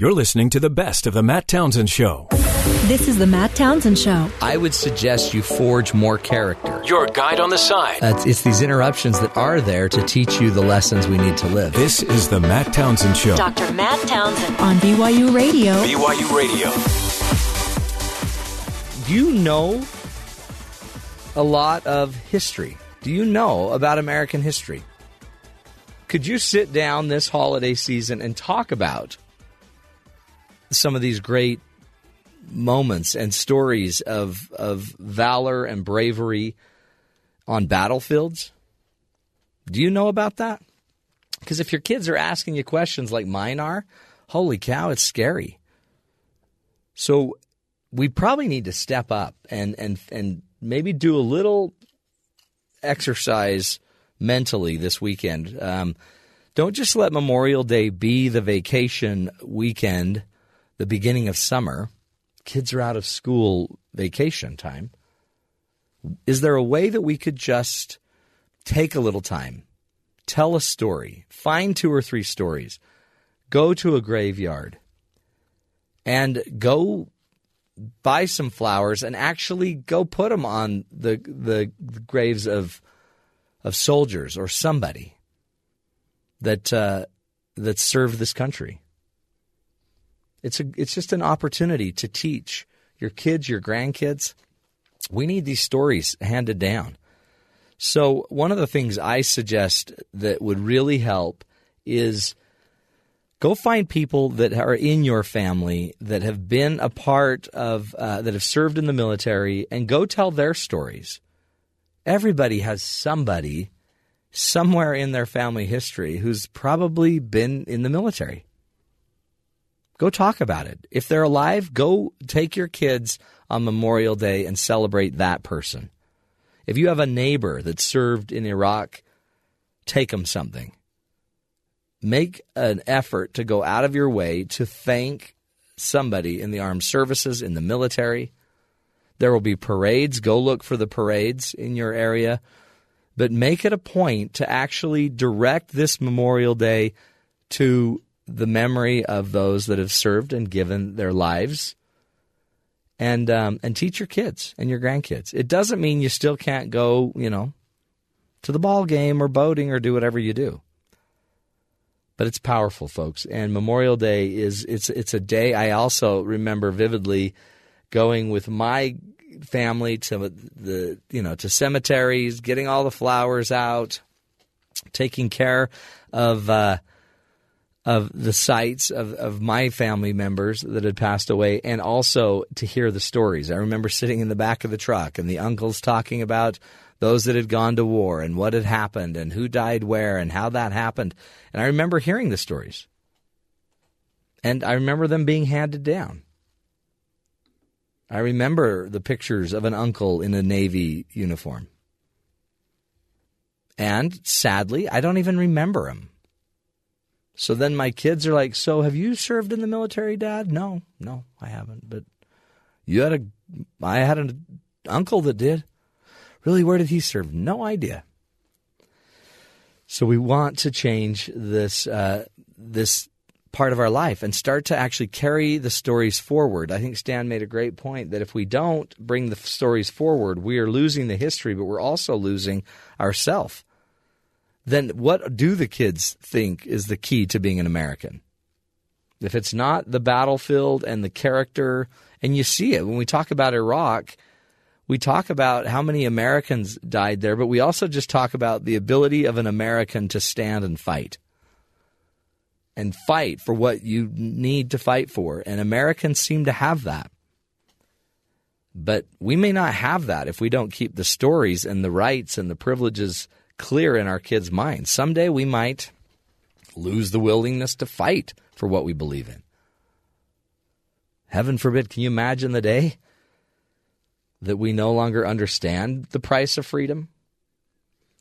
You're listening to the best of The Matt Townsend Show. This is The Matt Townsend Show. I would suggest you forge more character. Your guide on the side. It's these interruptions that are there to teach you the lessons we need to live. This is The Matt Townsend Show. Dr. Matt Townsend on BYU Radio. BYU Radio. Do you know a lot of history? Do you know about American history? Could you sit down this holiday season and talk about some of these great moments and stories of valor and bravery on battlefields? Do you know about that? Because if your kids are asking you questions like mine are, holy cow, it's scary. So we probably need to step up and maybe do a little exercise mentally this weekend. Don't just let Memorial Day be the vacation weekend. The beginning of summer, kids are out of school vacation time. Is there a way that we could just take a little time, tell a story, find 2 or 3 stories, go to a graveyard, and go buy some flowers and actually go put them on the graves of soldiers or somebody that served this country? It's just an opportunity to teach your kids, your grandkids. We need these stories handed down. So one of the things I suggest that would really help is go find people that are in your family that have been a part of that have served in the military, and go tell their stories. Everybody has somebody somewhere in their family history who's probably been in the military. Go talk about it. If they're alive, go take your kids on Memorial Day and celebrate that person. If you have a neighbor that served in Iraq, take them something. Make an effort to go out of your way to thank somebody in the armed services, in the military. There will be parades. Go look for the parades in your area. But make it a point to actually direct this Memorial Day to the memory of those that have served and given their lives, and teach your kids and your grandkids. It doesn't mean you still can't go, to the ball game or boating or do whatever you do. But it's powerful, folks. And Memorial Day it's a day. I also remember vividly going with my family to the to cemeteries, getting all the flowers out, taking care of the sites of my family members that had passed away, and also to hear the stories. I remember sitting in the back of the truck and the uncles talking about those that had gone to war and what had happened and who died where and how that happened. And I remember hearing the stories. And I remember them being handed down. I remember the pictures of an uncle in a Navy uniform. And sadly, I don't even remember him. So then my kids are like, so have you served in the military, Dad? No, I haven't. But I had an uncle that did. Really, where did he serve? No idea. So we want to change this part of our life and start to actually carry the stories forward. I think Stan made a great point that if we don't bring the stories forward, we are losing the history, but we're also losing ourselves. Then what do the kids think is the key to being an American? If it's not the battlefield and the character, and you see it. When we talk about Iraq, we talk about how many Americans died there, but we also just talk about the ability of an American to stand and fight. And fight for what you need to fight for. And Americans seem to have that. But we may not have that if we don't keep the stories and the rights and the privileges clear in our kids' minds. Someday we might lose the willingness to fight for what we believe in. Heaven forbid, can you imagine the day that we no longer understand the price of freedom?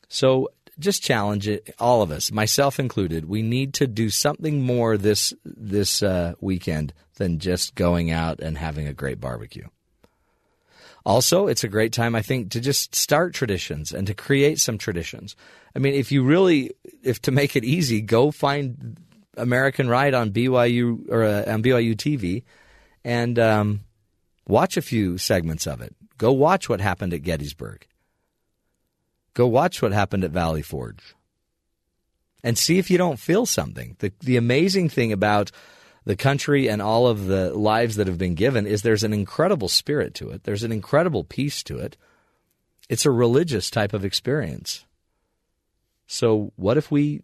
So just challenge it, all of us, myself included. We need to do something more this weekend than just going out and having a great barbecue. Also, it's a great time, I think, to just start traditions and to create some traditions. I mean, if to make it easy, go find American Ride on BYU or on BYU TV, and watch a few segments of it. Go watch what happened at Gettysburg. Go watch what happened at Valley Forge, and see if you don't feel something. The amazing thing about the country and all of the lives that have been given is there's an incredible spirit to it. There's an incredible peace to it. It's a religious type of experience. So what if we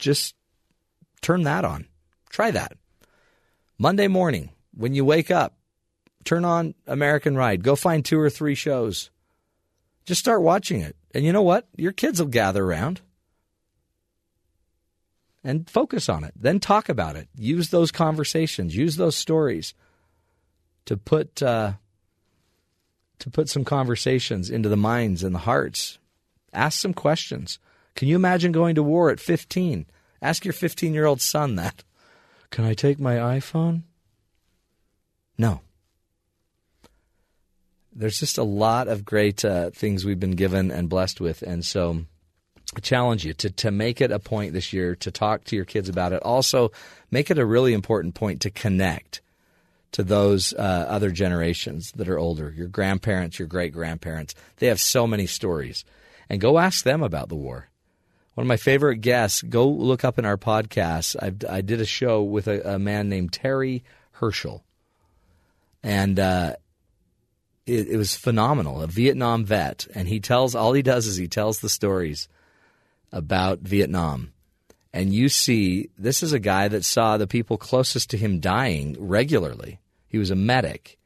just turn that on? Try that. Monday morning, when you wake up, turn on American Ride. Go find 2 or 3 shows. Just start watching it. And you know what? Your kids will gather around and focus on it. Then talk about it. Use those conversations. Use those stories to put some conversations into the minds and the hearts. Ask some questions. Can you imagine going to war at 15? Ask your 15-year-old son that. Can I take my iPhone? No. There's just a lot of great things we've been given and blessed with, and so I challenge you to make it a point this year to talk to your kids about it. Also, make it a really important point to connect to those other generations that are older, your grandparents, your great-grandparents. They have so many stories. And go ask them about the war. One of my favorite guests, go look up in our podcast. I did a show with a man named Terry Herschel, and it was phenomenal, a Vietnam vet. And all he does is he tells the stories about Vietnam. And you see, this is a guy that saw the people closest to him dying regularly. He was a medic.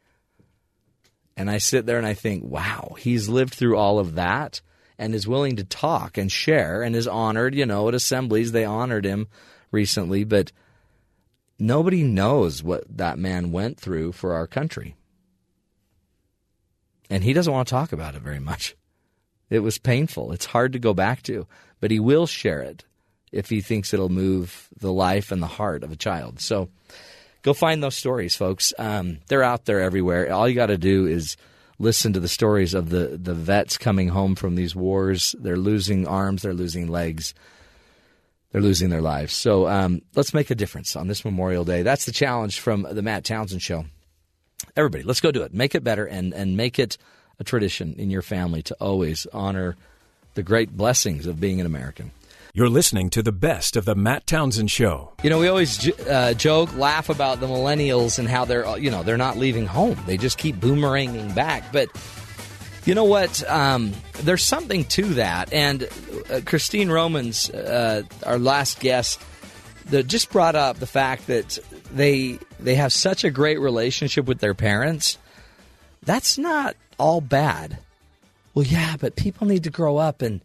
And I sit there and I think, wow, he's lived through all of that and is willing to talk and share and is honored. You know, at assemblies, they honored him recently. But nobody knows what that man went through for our country. And he doesn't want to talk about it very much. It was painful. It's hard to go back to. But he will share it if he thinks it'll move the life and the heart of a child. So go find those stories, folks. They're out there everywhere. All you got to do is listen to the stories of the vets coming home from these wars. They're losing arms. They're losing legs. They're losing their lives. So let's make a difference on this Memorial Day. That's the challenge from the Matt Townsend Show. Everybody, let's go do it. Make it better and make it a tradition in your family to always honor the great blessings of being an American. You're listening to the best of the Matt Townsend Show. You know, we always joke, laugh about the millennials and how they're not leaving home. They just keep boomeranging back. But you know what? There's something to that. And Christine Romans, our last guest, just brought up the fact that they have such a great relationship with their parents. That's not all bad. Well, yeah, but people need to grow up and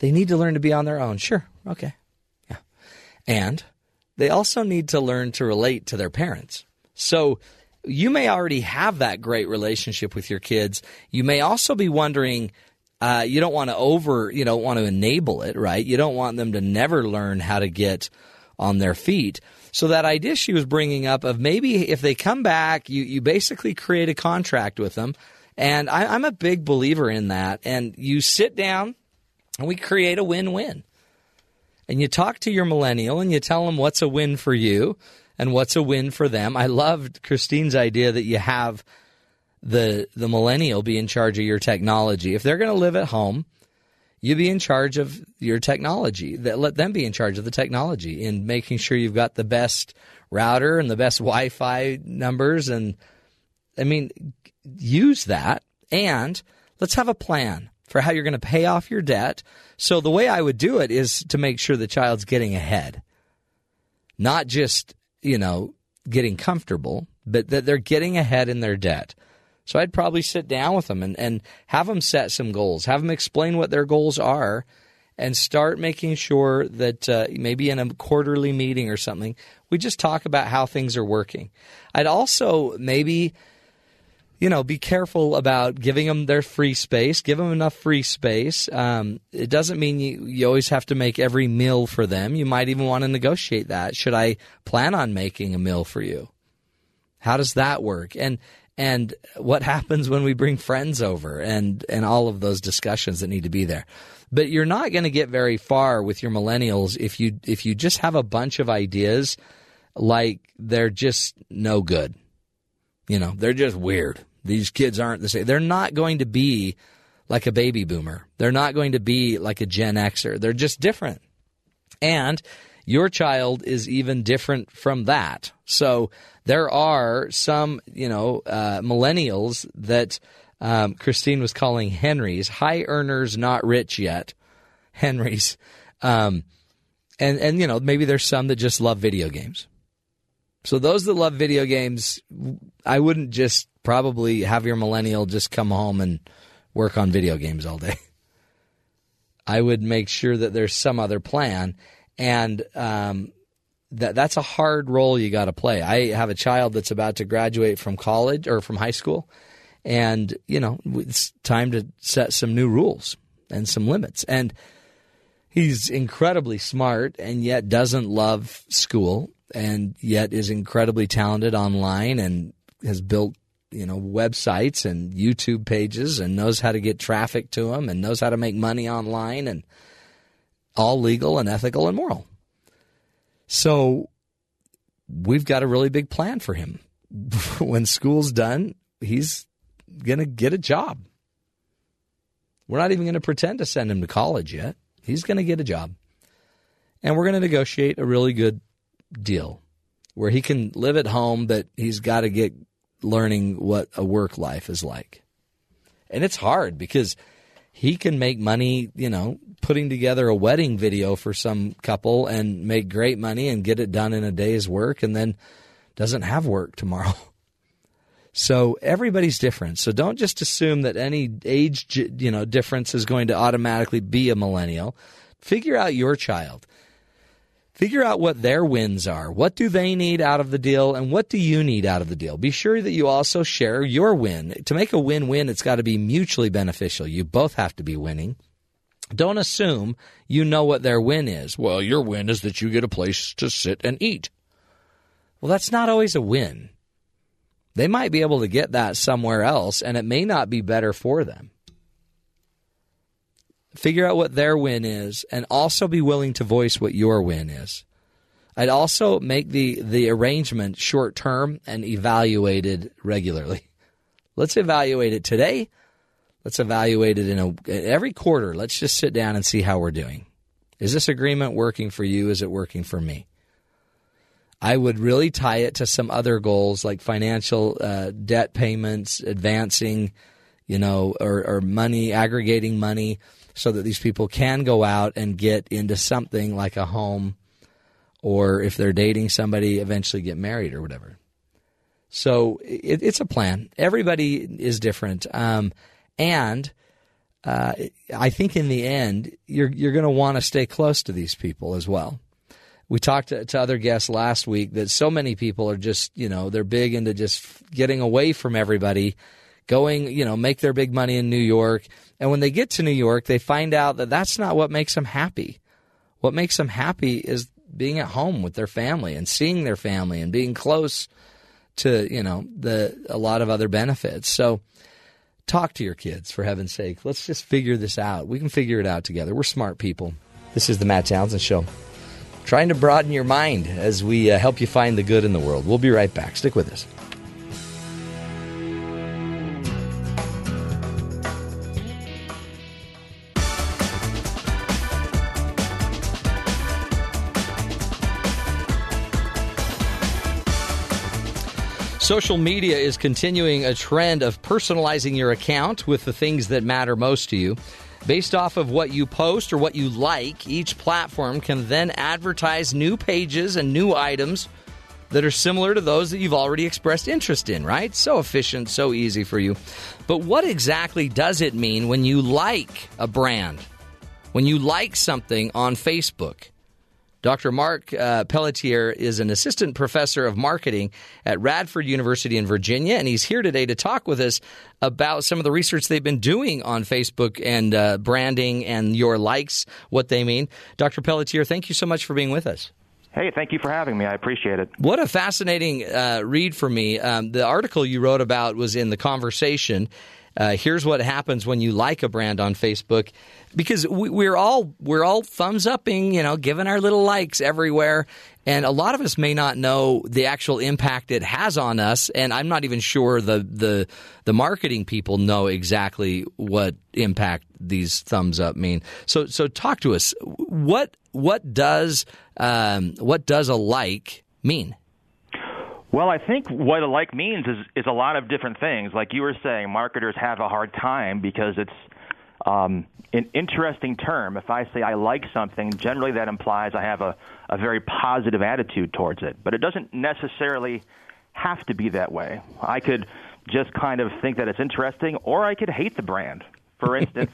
they need to learn to be on their own. Sure. Okay. Yeah. And they also need to learn to relate to their parents. So you may already have that great relationship with your kids. You may also be wondering, you don't want to enable it, right? You don't want them to never learn how to get on their feet. So that idea she was bringing up of maybe if they come back, you basically create a contract with them. And I'm a big believer in that. And you sit down and we create a win-win. And you talk to your millennial and you tell them what's a win for you and what's a win for them. I loved Christine's idea that you have the millennial be in charge of your technology. If they're going to live at home, you be in charge of your technology. Let them be in charge of the technology in making sure you've got the best router and the best Wi-Fi numbers. And I mean, use that. And let's have a plan for how you're going to pay off your debt. So the way I would do it is to make sure the child's getting ahead, not just, getting comfortable, but that they're getting ahead in their debt. So I'd probably sit down with them and have them set some goals, have them explain what their goals are, and start making sure that maybe in a quarterly meeting or something, we just talk about how things are working. I'd also maybe, be careful about giving them their free space, give them enough free space. It doesn't mean you always have to make every meal for them. You might even want to negotiate that. Should I plan on making a meal for you? How does that work? And what happens when we bring friends over, and all of those discussions that need to be there. But you're not going to get very far with your millennials if you just have a bunch of ideas like they're just no good. You know, they're just weird. These kids aren't the same. They're not going to be like a baby boomer. They're not going to be like a Gen Xer. They're just different. And your child is even different from that. So there are some, millennials that Christine was calling Henrys, high earners, not rich yet, Henrys. And maybe there's some that just love video games. So those that love video games, I wouldn't just probably have your millennial just come home and work on video games all day. I would make sure that there's some other plan. And that's a hard role you got to play. I have a child that's about to graduate from college or from high school. And, it's time to set some new rules and some limits. And he's incredibly smart and yet doesn't love school and yet is incredibly talented online and has built, websites and YouTube pages and knows how to get traffic to them and knows how to make money online, and all legal and ethical and moral. So we've got a really big plan for him. When school's done, he's going to get a job. We're not even going to pretend to send him to college yet. He's going to get a job. And we're going to negotiate a really good deal where he can live at home, but he's got to get learning what a work life is like. And it's hard because he can make money, putting together a wedding video for some couple and make great money and get it done in a day's work, and then doesn't have work tomorrow. So everybody's different. So don't just assume that any age, difference is going to automatically be a millennial. Figure out your child. Figure out what their wins are. What do they need out of the deal, and what do you need out of the deal? Be sure that you also share your win. To make a win-win, it's got to be mutually beneficial. You both have to be winning. Don't assume you know what their win is. Well, your win is that you get a place to sit and eat. Well, that's not always a win. They might be able to get that somewhere else, and it may not be better for them. Figure out what their win is, and also be willing to voice what your win is. I'd also make the arrangement short-term and evaluated regularly. Let's evaluate it today. Let's evaluate it every quarter. Let's just sit down and see how we're doing. Is this agreement working for you? Is it working for me? I would really tie it to some other goals like financial debt payments, advancing, or money, aggregating money, so that these people can go out and get into something like a home, or if they're dating somebody, eventually get married or whatever. So it's a plan. Everybody is different. And I think in the end, you're going to want to stay close to these people as well. We talked to other guests last week that so many people are just, they're big into just getting away from everybody, going, make their big money in New York. And when they get to New York, they find out that that's not what makes them happy. What makes them happy is being at home with their family and seeing their family and being close to, a lot of other benefits. So talk to your kids, for heaven's sake. Let's just figure this out. We can figure it out together. We're smart people. This is The Matt Townsend Show. Trying to broaden your mind as we help you find the good in the world. We'll be right back. Stick with us. Social media is continuing a trend of personalizing your account with the things that matter most to you. Based off of what you post or what you like, each platform can then advertise new pages and new items that are similar to those that you've already expressed interest in, right? So efficient, so easy for you. But what exactly does it mean when you like a brand, when you like something on Facebook? Dr. Mark Pelletier is an assistant professor of marketing at Radford University in Virginia, and he's here today to talk with us about some of the research they've been doing on Facebook and branding and your likes, what they mean. Dr. Pelletier, thank you so much for being with us. Hey, thank you for having me. I appreciate it. What a fascinating read for me. The article you wrote about was in The Conversation. Here's what happens when you like a brand on Facebook, because we're all thumbs upping, giving our little likes everywhere. And a lot of us may not know the actual impact it has on us. And I'm not even sure the marketing people know exactly what impact these thumbs up mean. So talk to us. What does a like mean? Well, I think what a like means is a lot of different things. Like you were saying, marketers have a hard time because it's an interesting term. If I say I like something, generally that implies I have a very positive attitude towards it. But it doesn't necessarily have to be that way. I could just kind of think that it's interesting, or I could hate the brand. For instance,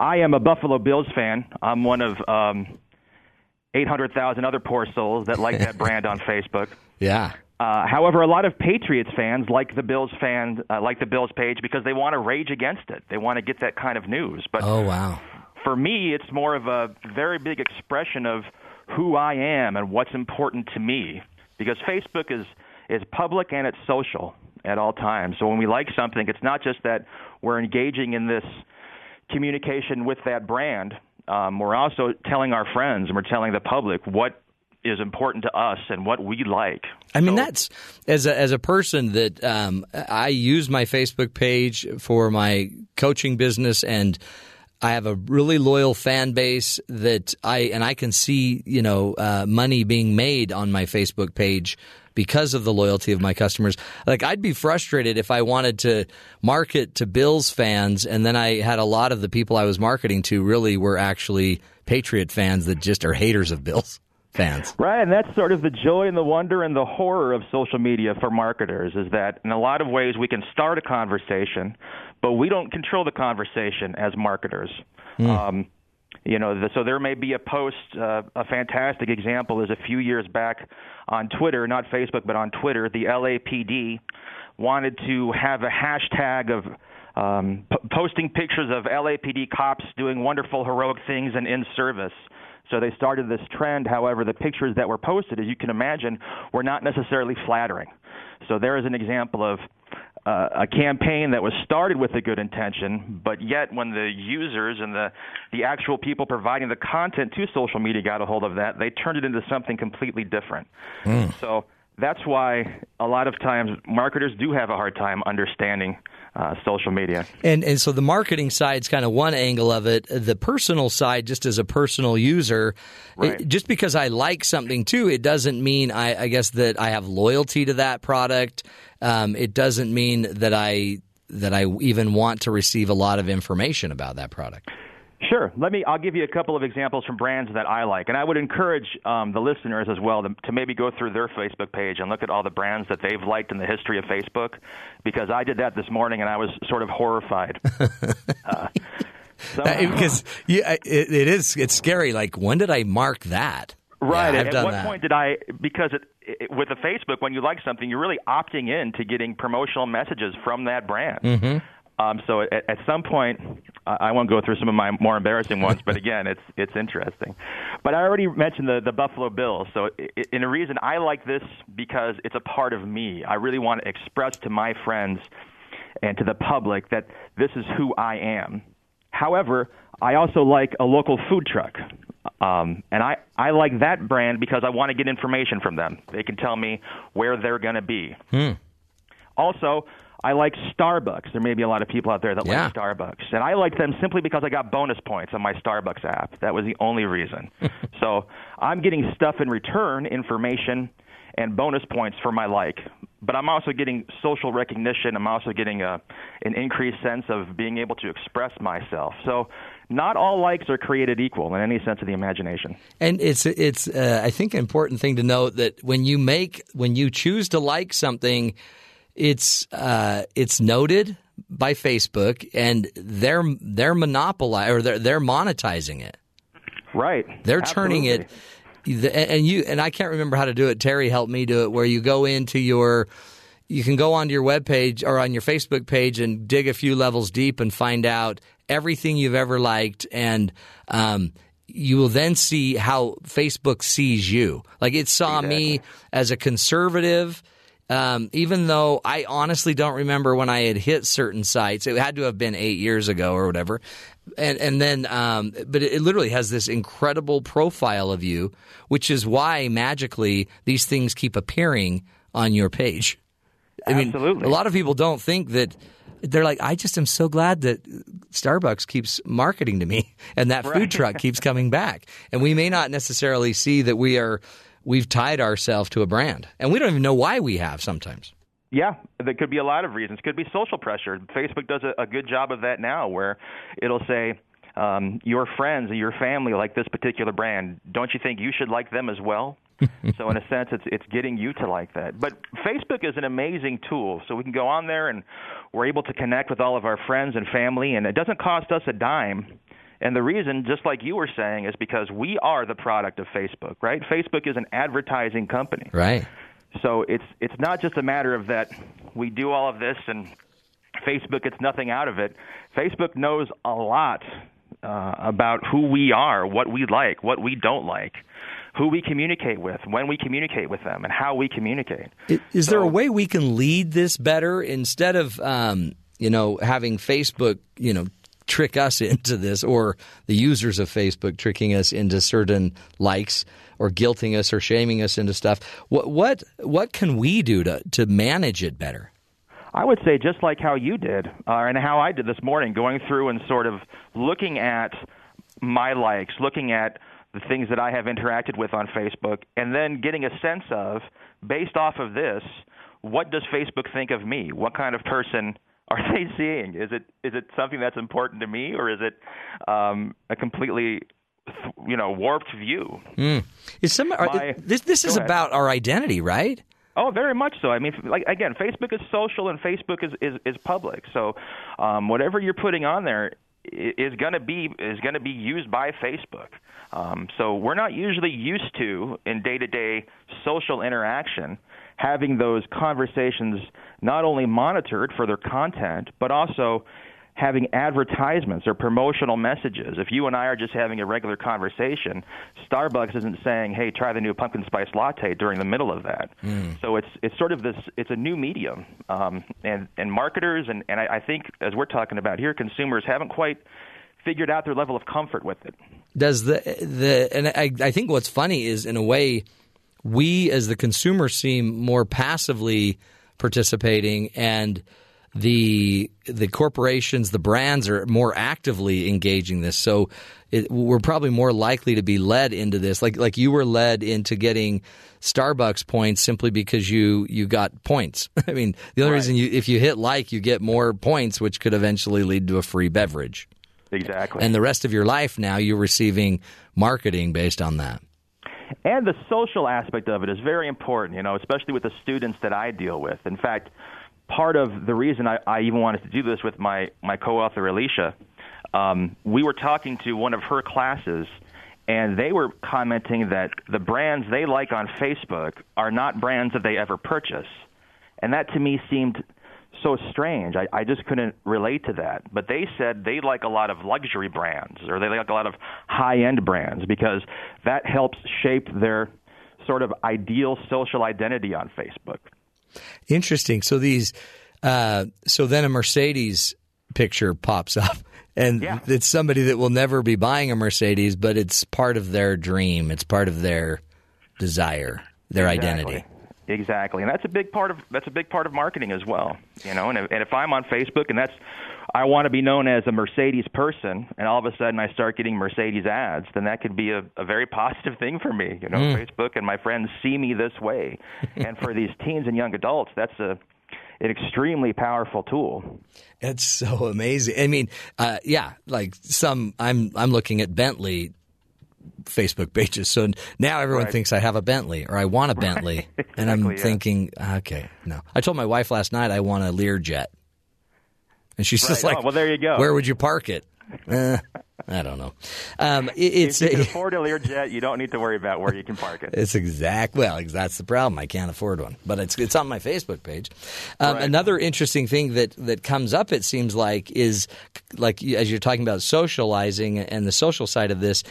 I am a Buffalo Bills fan. I'm one of 800,000 other poor souls that like that brand on Facebook. Yeah. However, a lot of Patriots fans like the Bills page because they want to rage against it. They want to get that kind of news. But oh, wow. For me, it's more of a very big expression of who I am and what's important to me, because Facebook is public and it's social at all times. So when we like something, it's not just that we're engaging in this communication with that brand. We're also telling our friends and we're telling the public what is important to us and what we like. I mean, that's as a person that I use my Facebook page for my coaching business, and I have a really loyal fan base that I can see money being made on my Facebook page because of the loyalty of my customers. Like, I'd be frustrated if I wanted to market to Bills fans and then I had a lot of the people I was marketing to really were actually Patriot fans that just are haters of Bills fans. Right, and that's sort of the joy and the wonder and the horror of social media for marketers, is that in a lot of ways we can start a conversation, but we don't control the conversation as marketers. So there may be a post. A fantastic example is a few years back on Twitter, not Facebook, but on Twitter, the LAPD wanted to have a hashtag of posting pictures of LAPD cops doing wonderful, heroic things and in service. So they started this trend. However, the pictures that were posted, as you can imagine, were not necessarily flattering. So there is an example of a campaign that was started with a good intention, but yet when the users and the actual people providing the content to social media got a hold of that, they turned it into something completely different. So that's why a lot of times marketers do have a hard time understanding social media. And so the marketing side's kind of one angle of it. The personal side, just as a personal user, right. Just because I like something too, it doesn't mean, I guess, that I have loyalty to that product. It doesn't mean that I even want to receive a lot of information about that product. Sure. I'll give you a couple of examples from brands that I like. And I would encourage the listeners as well to maybe go through their Facebook page and look at all the brands that they've liked in the history of Facebook, because I did that this morning and I was sort of horrified. Because it's scary. Like, when did I mark that? Right. Yeah, Because with the Facebook, when you like something, you're really opting in to getting promotional messages from that brand. Mm-hmm. So at some point, I won't go through some of my more embarrassing ones, but again, it's interesting. But I already mentioned the Buffalo Bills. So in a reason, I like this because it's a part of me. I really want to express to my friends and to the public that this is who I am. However, I also like a local food truck. And I like that brand because I want to get information from them. They can tell me where they're going to be. Also, I like Starbucks. There may be a lot of people out there that like Starbucks. And I like them simply because I got bonus points on my Starbucks app. That was the only reason. So I'm getting stuff in return, information and bonus points for my like. But I'm also getting social recognition. I'm also getting an increased sense of being able to express myself. So not all likes are created equal in any sense of the imagination. And it's I think, an important thing to note that when you choose to like something, it's noted by Facebook, and they're monopolizing, or they're monetizing it. Right. They're turning it. And I can't remember how to do it. Terry helped me do it, where you go into you can go onto your webpage or on your Facebook page and dig a few levels deep and find out everything you've ever liked. And you will then see how Facebook sees you. Like it saw me as a conservative, even though I honestly don't remember when I had hit certain sites. It had to have been 8 years ago or whatever. And then but it literally has this incredible profile of you, which is why magically these things keep appearing on your page. I mean, a lot of people don't think that. They're like, I just am so glad that Starbucks keeps marketing to me and that food truck keeps coming back. And we may not necessarily see that we've tied ourselves to a brand. And we don't even know why we have sometimes. Yeah, there could be a lot of reasons. Could be social pressure. Facebook does a good job of that now where it'll say your friends or your family like this particular brand. Don't you think you should like them as well? So in a sense, it's getting you to like that. But Facebook is an amazing tool. So we can go on there and we're able to connect with all of our friends and family, and it doesn't cost us a dime. And the reason, just like you were saying, is because we are the product of Facebook, right? Facebook is an advertising company. Right. So it's not just a matter of that we do all of this and Facebook gets nothing out of it. Facebook knows a lot about who we are, what we like, what we don't like, who we communicate with, when we communicate with them, and how we communicate. Is there a way we can lead this better instead of, having Facebook, trick us into this, or the users of Facebook tricking us into certain likes or guilting us or shaming us into stuff? What can we do to manage it better? I would say just like how you did and how I did this morning, going through and sort of looking at my likes, looking at the things that I have interacted with on Facebook, and then getting a sense of, based off of this, what does Facebook think of me? What kind of person are they seeing? Is it something that's important to me, or is it a completely warped view? Mm. This is about our identity, right? Oh, very much so. I mean, again, Facebook is social and Facebook is public. So whatever you're putting on there is going to be used by Facebook. So we're not usually used to, in day-to-day social interaction, having those conversations not only monitored for their content, but also having advertisements or promotional messages. If you and I are just having a regular conversation, Starbucks isn't saying, hey, try the new pumpkin spice latte during the middle of that. Mm. So it's sort of this, it's a new medium. And marketers, and I think, as we're talking about here, consumers haven't quite figured out their level of comfort with it. Does I think what's funny is, in a way, we as the consumer seem more passively participating, and the corporations, the brands are more actively engaging this. So we're probably more likely to be led into this, like you were led into getting Starbucks points simply because you got points. I mean, the only reason if you hit like, you get more points, which could eventually lead to a free beverage. Exactly. And the rest of your life now you're receiving marketing based on that. And the social aspect of it is very important, especially with the students that I deal with. In fact, part of the reason I even wanted to do this with my co-author, Alicia, we were talking to one of her classes, and they were commenting that the brands they like on Facebook are not brands that they ever purchase. And that to me seemed so strange. I just couldn't relate to that. But they said they like a lot of luxury brands, or they like a lot of high-end brands, because that helps shape their sort of ideal social identity on Facebook. Interesting. So then a Mercedes picture pops up, and it's somebody that will never be buying a Mercedes, but it's part of their dream. It's part of their desire, their identity. Exactly, and that's a big part of marketing as well, And if I'm on Facebook and I want to be known as a Mercedes person, and all of a sudden I start getting Mercedes ads, then that could be a very positive thing for me, Facebook and my friends see me this way, and for these teens and young adults, that's an extremely powerful tool. It's so amazing. I mean, I'm looking at Bentley Facebook pages. So now everyone thinks I have a Bentley, or I want a Bentley. Exactly, and I'm thinking, okay, no. I told my wife last night I want a Learjet. And she's just like, well, there you go. Where would you park it? I don't know. If you can afford a Learjet, you don't need to worry about where you can park it. It's that's the problem. I can't afford one. But it's on my Facebook page. Another interesting thing that comes up, it seems like, is, like as you're talking about socializing and the social side of this,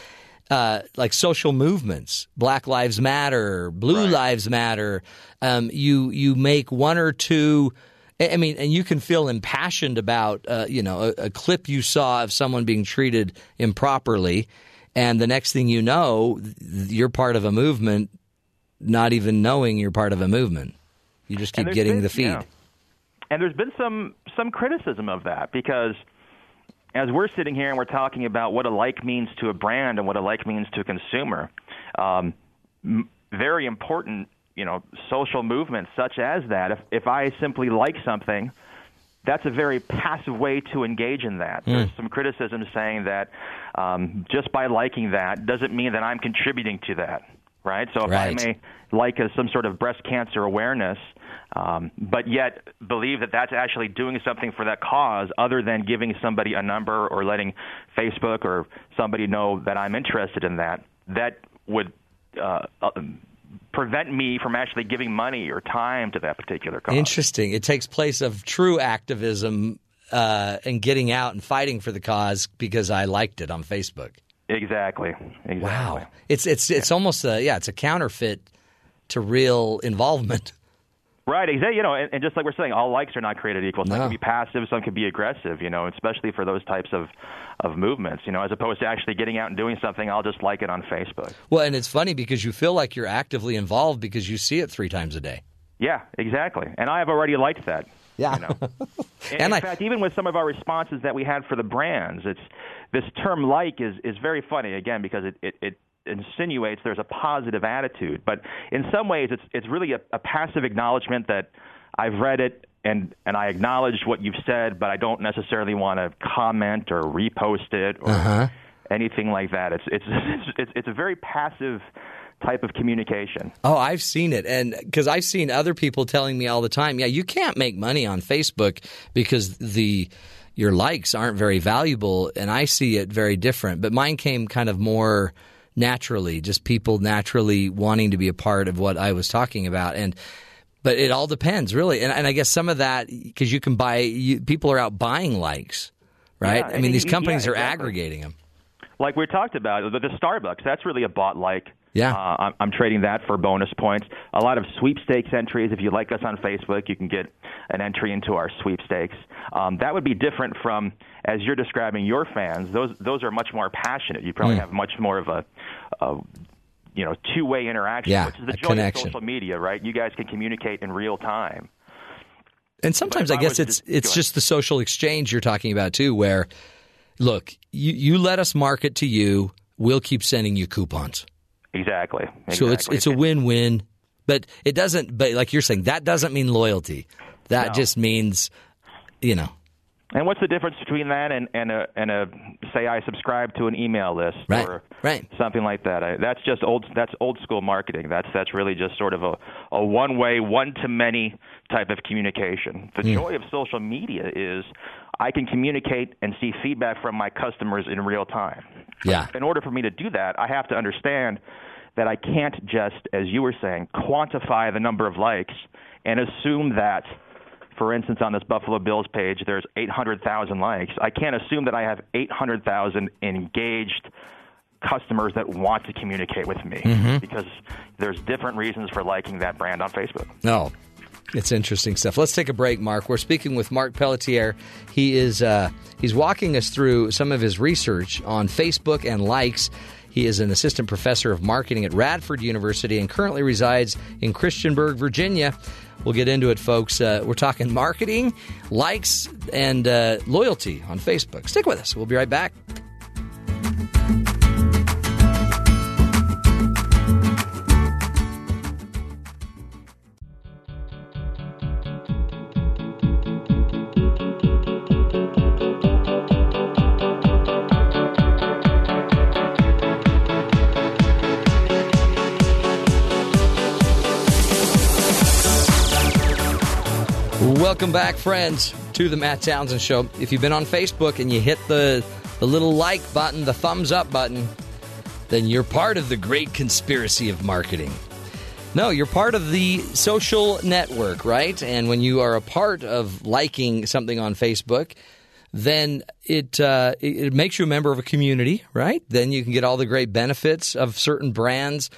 like social movements, Black Lives Matter, Blue Lives Matter. You make one or two. I mean, and you can feel impassioned about, a clip you saw of someone being treated improperly. And the next thing you know, you're part of a movement, not even knowing you're part of a movement. You just keep getting the feed. Yeah. And there's been some criticism of that, because as we're sitting here and we're talking about what a like means to a brand and what a like means to a consumer, very important, social movements such as that. If I simply like something, that's a very passive way to engage in that. There's some criticism saying that just by liking that doesn't mean that I'm contributing to that, right? So if I may like some sort of breast cancer awareness, but yet believe that that's actually doing something for that cause other than giving somebody a number or letting Facebook or somebody know that I'm interested in that, that would prevent me from actually giving money or time to that particular cause. Interesting. It takes place of true activism and getting out and fighting for the cause because I liked it on Facebook. Exactly. Wow. It's almost it's a counterfeit to real involvement. Right. Exactly. And just like we're saying, all likes are not created equal. Some can be passive, some can be aggressive, especially for those types of movements, as opposed to actually getting out and doing something. I'll just like it on Facebook. Well, and it's funny because you feel like you're actively involved because you see it 3 times a day. Yeah, exactly. And I have already liked that. Yeah. And in fact, even with some of our responses that we had for the brands, this term like is very funny, again, because it insinuates there's a positive attitude, but in some ways it's really a passive acknowledgement that I've read it and I acknowledge what you've said, but I don't necessarily want to comment or repost it or anything like that. It's a very passive type of communication. Oh, I've seen it, and because I've seen other people telling me all the time, you can't make money on Facebook because your likes aren't very valuable, and I see it very different. But mine came kind of more naturally, just people naturally wanting to be a part of what I was talking about. But it all depends, really. And I guess some of that, because you can people are out buying likes, right? Yeah, I mean, these companies are aggregating them. Like we talked about, the Starbucks, that's really a bought like. Yeah. I'm trading that for bonus points. A lot of sweepstakes entries. If you like us on Facebook, you can get an entry into our sweepstakes. That would be different from, as you're describing, your fans. Those are much more passionate. You probably have much more of a two-way interaction, which is the joy of social media, right? You guys can communicate in real time. And sometimes I guess it's just the social exchange you're talking about too, where, look, you let us market to you, we'll keep sending you coupons. Exactly. So it's a win-win, but it doesn't. But like you're saying, that doesn't mean loyalty. That just means, And what's the difference between that and a say I subscribe to an email list or something like that? That's just old school marketing. That's really just sort of a one way, one to many type of communication. The joy of social media is I can communicate and see feedback from my customers in real time. Yeah. In order for me to do that, I have to understand that I can't just, as you were saying, quantify the number of likes and assume that, for instance, on this Buffalo Bills page, there's 800,000 likes. I can't assume that I have 800,000 engaged customers that want to communicate with me because there's different reasons for liking that brand on Facebook. No. It's interesting stuff. Let's take a break, Mark. We're speaking with Mark Pelletier. He is he's walking us through some of his research on Facebook and likes. He is an assistant professor of marketing at Radford University and currently resides in Christiansburg, Virginia. We'll get into it, folks. We're talking marketing, likes, and loyalty on Facebook. Stick with us. We'll be right back. Welcome back, friends, to the Matt Townsend Show. If you've been on Facebook and you hit the little like button, the thumbs up button, then you're part of the great conspiracy of marketing. No, you're part of the social network, right? And when you are a part of liking something on Facebook, then it makes you a member of a community, right? Then you can get all the great benefits of certain brands.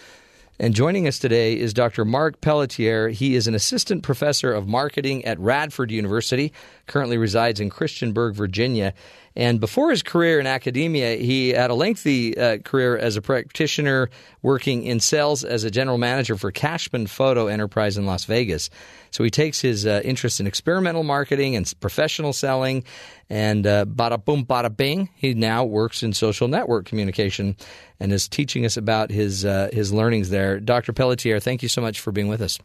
And joining us today is Dr. Mark Pelletier. He is an assistant professor of marketing at Radford University, currently resides in Christiansburg, Virginia. And before his career in academia, he had a lengthy career as a practitioner, working in sales as a general manager for Cashman Photo Enterprise in Las Vegas. So he takes his interest in experimental marketing and professional selling, and bada boom, bada bing, he now works in social network communication and is teaching us about his learnings there. Dr. Pelletier, thank you so much for being with us.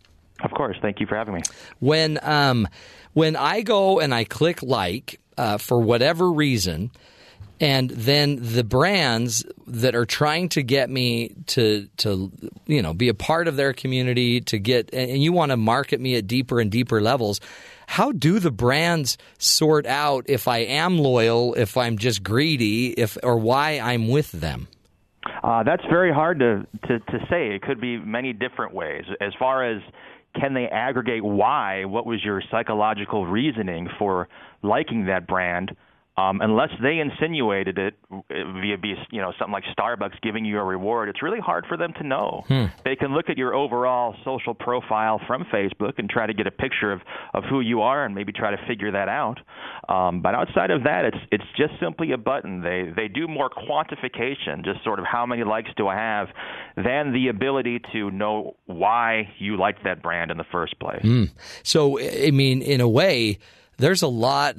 Of course. Thank you for having me. When I go and I click like... for whatever reason, and then the brands that are trying to get me to you know, be a part of their community, to get – and you want to market me at deeper and deeper levels. How do the brands sort out if I am loyal, if I'm just greedy, or why I'm with them? That's very hard to say. It could be many different ways. As far as can they aggregate why, what was your psychological reasoning for – liking that brand, unless they insinuated it via, something like Starbucks giving you a reward, it's really hard for them to know. They can look at your overall social profile from Facebook and try to get a picture of who you are and maybe try to figure that out. But outside of that, it's just simply a button. They do more quantification, just sort of how many likes do I have, than the ability to know why you liked that brand in the first place. So, I mean, in a way... There's a lot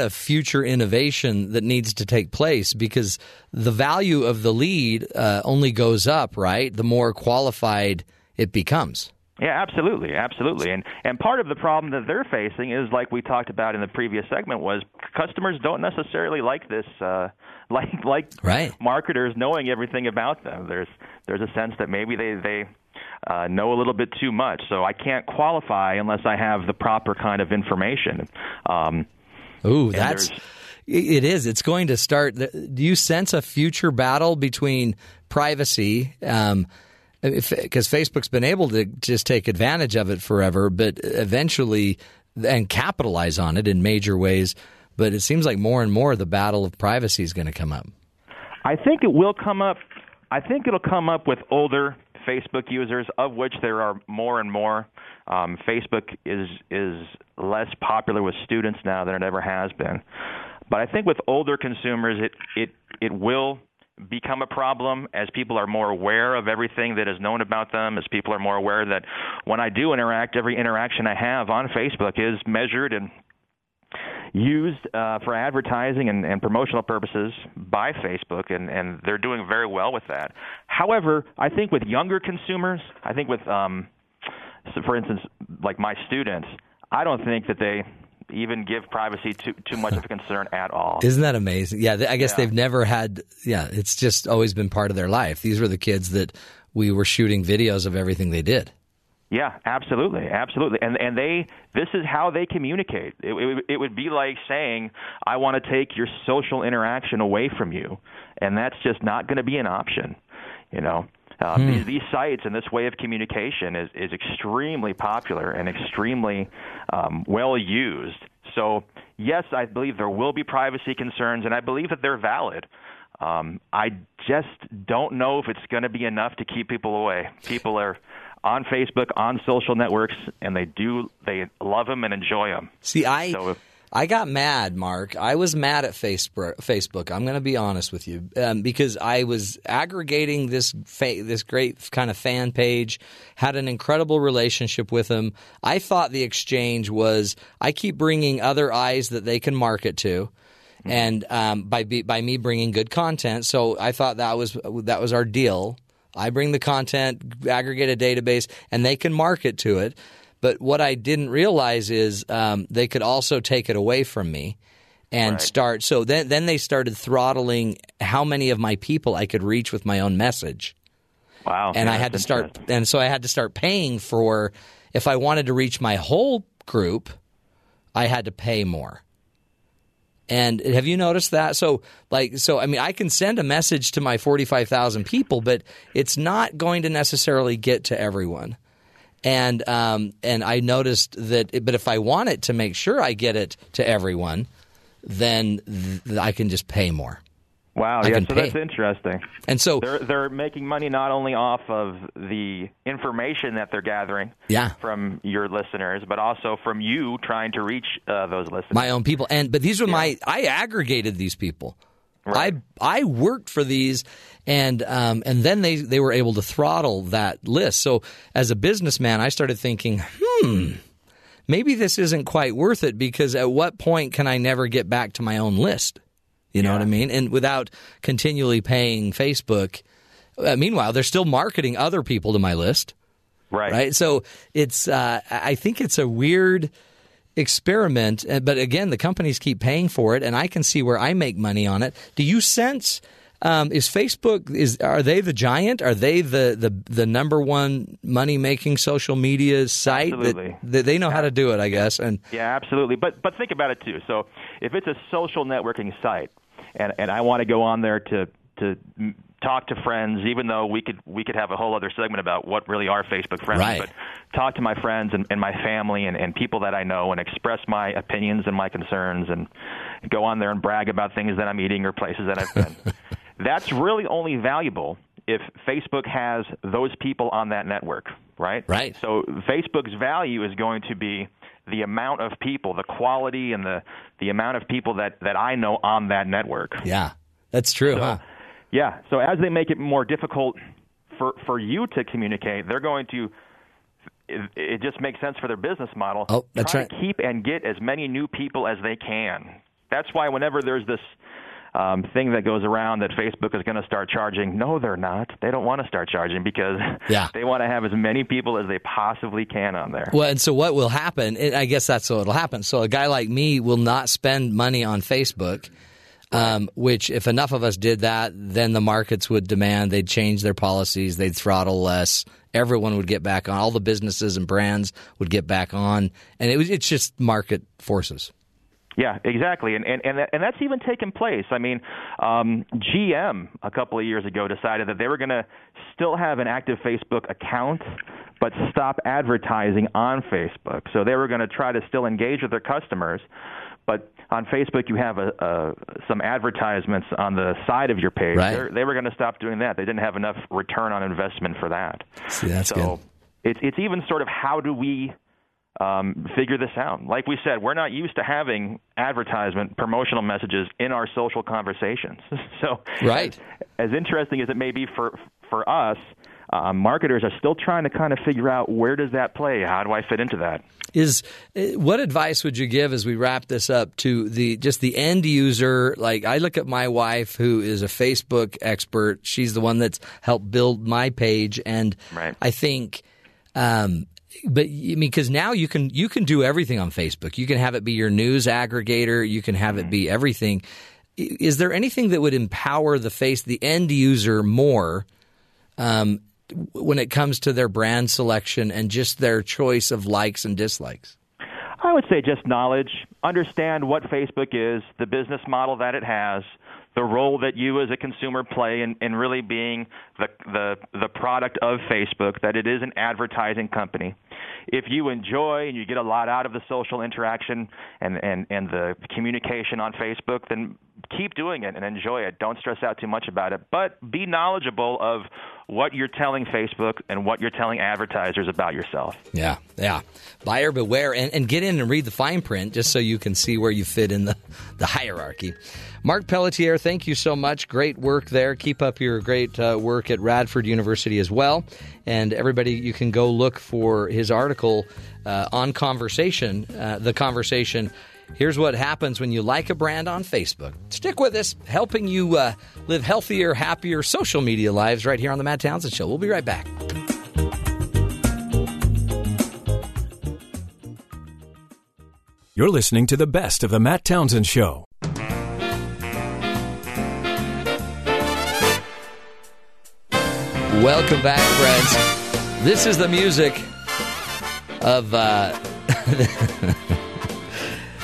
of future innovation that needs to take place because the value of the lead only goes up, right? The more qualified it becomes. Yeah, absolutely. Absolutely. And part of the problem that they're facing is, like we talked about in the previous segment, was customers don't necessarily like this, like marketers knowing everything about them. There's a sense that maybe they know a little bit too much, so I can't qualify unless I have the proper kind of information. It is. It's going to start. Do you sense a future battle between privacy? Because Facebook's been able to just take advantage of it forever, but eventually and capitalize on it in major ways. But it seems like more and more the battle of privacy is going to come up. I think it will come up. I think it'll come up with older Facebook users, of which there are more and more. Facebook is less popular with students now than it ever has been. But I think with older consumers, it will become a problem as people are more aware of everything that is known about them, as people are more aware that when I do interact, every interaction I have on Facebook is measured and used for advertising and promotional purposes by Facebook, and they're doing very well with that. However, I think with younger consumers, I think with, so for instance, like my students, I don't think that they even give privacy too much of a concern at all. Isn't that amazing? Yeah, I guess they've never had, it's just always been part of their life. These were the kids that we were shooting videos of everything they did. Yeah, absolutely, absolutely, and this is how they communicate. It would be like saying, "I want to take your social interaction away from you," and that's just not going to be an option, you know. These sites and this way of communication is extremely popular and extremely well used. So yes, I believe there will be privacy concerns, and I believe that they're valid. I just don't know if it's going to be enough to keep people away. People are on Facebook, on social networks, and they love them and enjoy them. See, I got mad, Mark. I was mad at Facebook. I'm going to be honest with you because I was aggregating this great kind of fan page, had an incredible relationship with them. I thought the exchange was I keep bringing other eyes that they can market to. And by me bringing good content. So I thought that was our deal. I bring the content, aggregate a database, and they can market to it. But what I didn't realize is they could also take it away from me and start. So then they started throttling how many of my people I could reach with my own message. Wow. And I had to start paying for – if I wanted to reach my whole group, I had to pay more. And have you noticed that? So I mean, I can send a message to my 45,000 people, but it's not going to necessarily get to everyone. And I noticed that – but if I want it to make sure I get it to everyone, then I can just pay more. Wow, yeah, so that's interesting. And so they're making money not only off of the information that they're gathering from your listeners, but also from you trying to reach those listeners. My own people. But these are I aggregated these people. Right. I worked for these, and then they were able to throttle that list. So as a businessman, I started thinking, maybe this isn't quite worth it, because at what point can I never get back to my own list? You know what I mean? And without continually paying Facebook. Meanwhile, they're still marketing other people to my list. Right. So it's I think it's a weird experiment. But again, the companies keep paying for it, and I can see where I make money on it. Do you sense is Facebook are they the giant? Are they the number one money-making social media site? Absolutely. That they know how to do it, I guess. And yeah, absolutely. But think about it too. So if it's a social networking site, and I want to go on there to talk to friends, even though we could have a whole other segment about what really are Facebook friends, but talk to my friends and my family and people that I know, and express my opinions and my concerns, and go on there and brag about things that I'm eating or places that I've been. That's really only valuable if Facebook has those people on that network, right? Right. So Facebook's value is going to be the amount of people, the quality and the amount of people that I know on that network. Yeah, that's true, Yeah, so as they make it more difficult for you to communicate, they're going to – it just makes sense for their business model. Oh, that's right. Try to keep and get as many new people as they can. That's why whenever there's this – thing that goes around that Facebook is going to start charging. No, they're not. They don't want to start charging because they want to have as many people as they possibly can on there. Well, and so what will happen, I guess that's what will happen. So a guy like me will not spend money on Facebook, which if enough of us did that, then the markets would demand. They'd change their policies. They'd throttle less. Everyone would get back on. All the businesses and brands would get back on. And it's just market forces. Yeah, exactly, and that's even taken place. I mean, GM a couple of years ago decided that they were going to still have an active Facebook account, but stop advertising on Facebook. So they were going to try to still engage with their customers, but on Facebook you have some advertisements on the side of your page. Right. They were going to stop doing that. They didn't have enough return on investment for that. See, that's so good. It's even sort of how do we figure this out. Like we said, we're not used to having advertisement, promotional messages in our social conversations. So as interesting as it may be for us, marketers are still trying to kind of figure out, where does that play? How do I fit into that? What advice would you give as we wrap this up to the end user? Like, I look at my wife, who is a Facebook expert. She's the one that's helped build my page. And I think but I mean, because now you can do everything on Facebook. You can have it be your news aggregator. You can have it be everything. Is there anything that would empower the end user more when it comes to their brand selection and just their choice of likes and dislikes? I would say just knowledge. Understand what Facebook is, the business model that it has, the role that you as a consumer play in really being the product of Facebook, that it is an advertising company. If you enjoy and you get a lot out of the social interaction and the communication on Facebook, then keep doing it and enjoy it. Don't stress out too much about it, but be knowledgeable of what you're telling Facebook and what you're telling advertisers about yourself. Yeah. Buyer beware, and get in and read the fine print just so you can see where you fit in the hierarchy. Mark Pelletier, thank you so much. Great work there. Keep up your great work at Radford University as well. And everybody, you can go look for his article on Conversation, The Conversation. Here's what happens when you like a brand on Facebook. Stick with us, helping you live healthier, happier social media lives right here on The Matt Townsend Show. We'll be right back. You're listening to the best of The Matt Townsend Show. Welcome back, friends. This is the music of...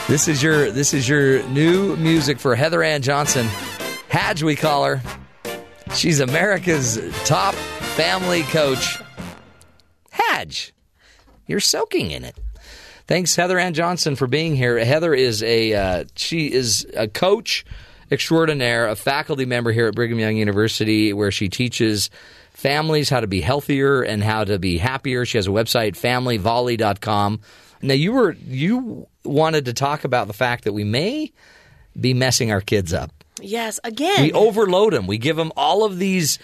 This is your new music for Heather Ann Johnson. Hadge, we call her. She's America's top family coach. Hadge, you're soaking in it. Thanks, Heather Ann Johnson, for being here. Heather is a coach extraordinaire, a faculty member here at Brigham Young University, where she teaches families how to be healthier and how to be happier. She has a website, familyvolley.com. Now, you wanted to talk about the fact that we may be messing our kids up. Yes, again. We overload them. We give them all of these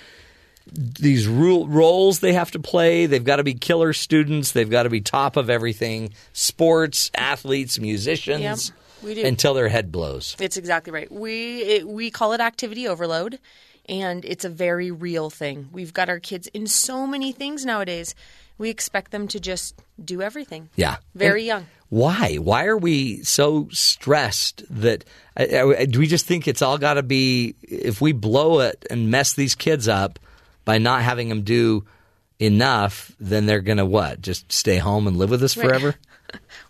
roles they have to play. They've got to be killer students. They've got to be top of everything. Sports, athletes, musicians. Yep. We do. Until their head blows. It's exactly right. We call it activity overload, and it's a very real thing. We've got our kids in so many things nowadays. We expect them to just do everything. Yeah. Very young. Why? Why are we so stressed that do we just think it's all got to be – if we blow it and mess these kids up by not having them do enough, then they're going to what? Just stay home and live with us forever?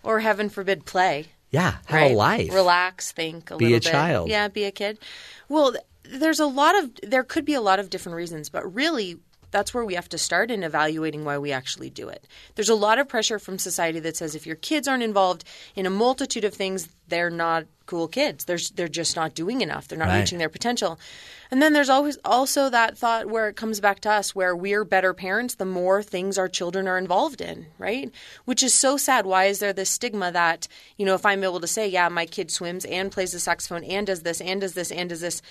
Or heaven forbid, play. Yeah, have a life. Relax, think a little bit. Be a child. Yeah, be a kid. Well, there could be a lot of different reasons, but really that's where we have to start in evaluating why we actually do it. There's a lot of pressure from society that says if your kids aren't involved in a multitude of things, they're not cool kids. They're just not doing enough. They're not reaching their potential. And then there's always also that thought where it comes back to us, where we're better parents the more things our children are involved in, right? Which is so sad. Why is there this stigma that, if I'm able to say, yeah, my kid swims and plays the saxophone and does this and does this and does this,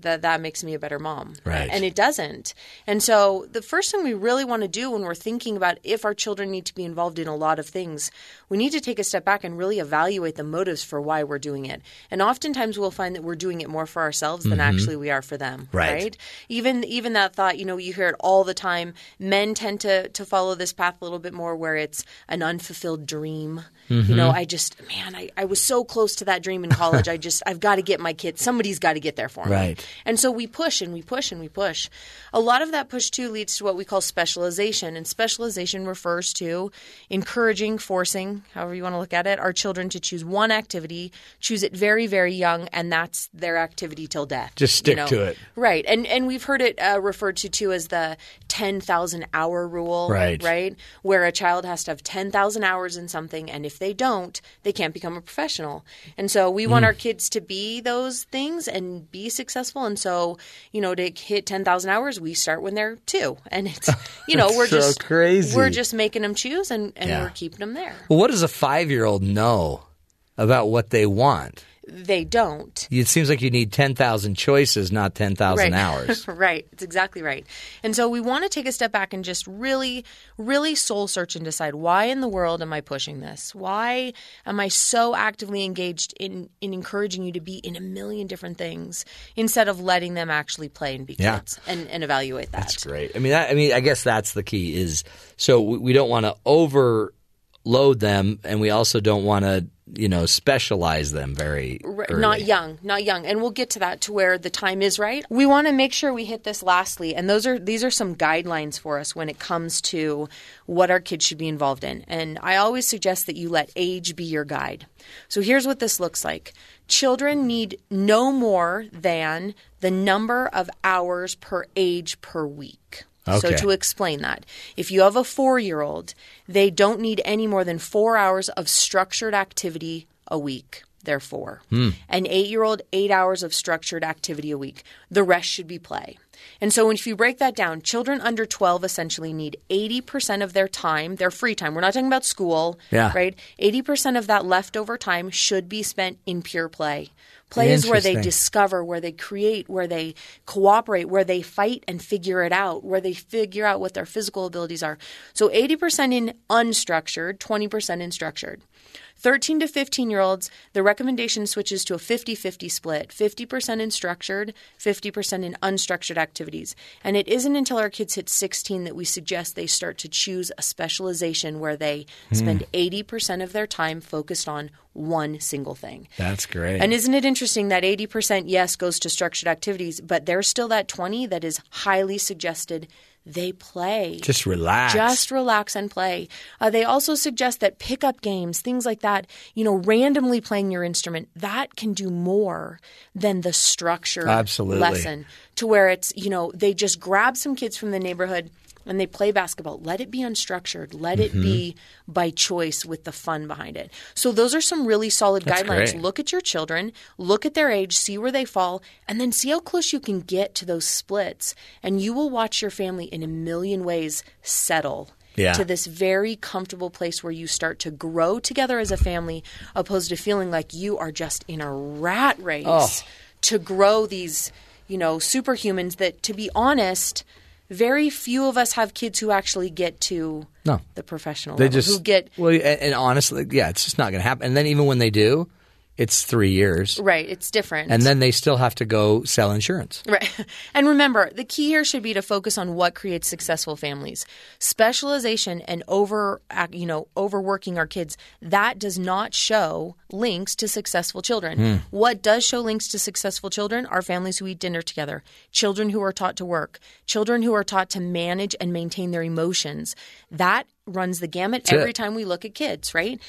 that makes me a better mom. Right. And it doesn't. And so the first thing we really want to do when we're thinking about if our children need to be involved in a lot of things, we need to take a step back and really evaluate the motives for why we're doing it. And oftentimes we'll find that we're doing it more for ourselves than actually we are for them. Right? Even that thought, you hear it all the time. Men tend to follow this path a little bit more where it's an unfulfilled dream. Mm-hmm. I was so close to that dream in college. I've got to get my kids. Somebody's got to get there for me. Right. And so we push and we push and we push. A lot of that push too leads to what we call specialization. And specialization refers to encouraging, forcing, however you want to look at it, our children to choose one activity, choose it very, very young, and that's their activity till death. Just stick to it. Right. And we've heard it referred to too as the 10,000-hour rule, right? Where a child has to have 10,000 hours in something, and if they don't, they can't become a professional. And so we want our kids to be those things and be successful. And so, to hit 10,000 hours, we start when they're 2. And it's, we're so just crazy. We're just making them choose and we're keeping them there. Well, what does a 5-year-old know about what they want? They don't. It seems like you need 10,000 choices, not 10,000 hours. Right. It's exactly right. And so we want to take a step back and just really, really soul search and decide, why in the world am I pushing this? Why am I so actively engaged in encouraging you to be in a million different things instead of letting them actually play and be kids and evaluate that? That's great. I guess that's the key is so we don't want to overload them, and we also don't want to specialize them very early. Not young. And we'll get to that to where the time is right. We want to make sure we hit this lastly. And these are some guidelines for us when it comes to what our kids should be involved in. And I always suggest that you let age be your guide. So here's what this looks like. Children need no more than the number of hours per age per week. Okay. So to explain that, if you have a 4-year-old, they don't need any more than 4 hours of structured activity a week. They're 4. An 8-year-old, 8 hours of structured activity a week. The rest should be play. And so if you break that down, children under 12 essentially need 80% of their time, their free time. We're not talking about school, right? 80% of that leftover time should be spent in pure play. Play is where they discover, where they create, where they cooperate, where they fight and figure it out, where they figure out what their physical abilities are. So 80% in unstructured, 20% in structured. 13 to 15-year-olds, the recommendation switches to a 50-50 split, 50% in structured, 50% in unstructured activities. And it isn't until our kids hit 16 that we suggest they start to choose a specialization where they spend 80% of their time focused on one single thing. That's great. And isn't it interesting that 80%, yes, goes to structured activities, but there's still that 20 that is highly suggested they play. Just relax. Just relax and play. They also suggest that pickup games, things like that, randomly playing your instrument, that can do more than the structured lesson, to where it's, they just grab some kids from the neighborhood. and they play basketball, let it be unstructured. Let it be by choice with the fun behind it. So those are some really solid guidelines. Great. Look at your children, look at their age, see where they fall, and then see how close you can get to those splits. And you will watch your family in a million ways settle to this very comfortable place where you start to grow together as a family, opposed to feeling like you are just in a rat race to grow these, you know, superhumans that, to be honest, very few of us have kids who actually get to the professional level. And honestly, it's just not going to happen. And then even when they do, it's 3 years. Right. It's different. And then they still have to go sell insurance. Right. And remember, the key here should be to focus on what creates successful families. Specialization and overworking our kids, that does not show links to successful children. What does show links to successful children are families who eat dinner together, children who are taught to work, children who are taught to manage and maintain their emotions. That runs the gamut every time we look at kids, right?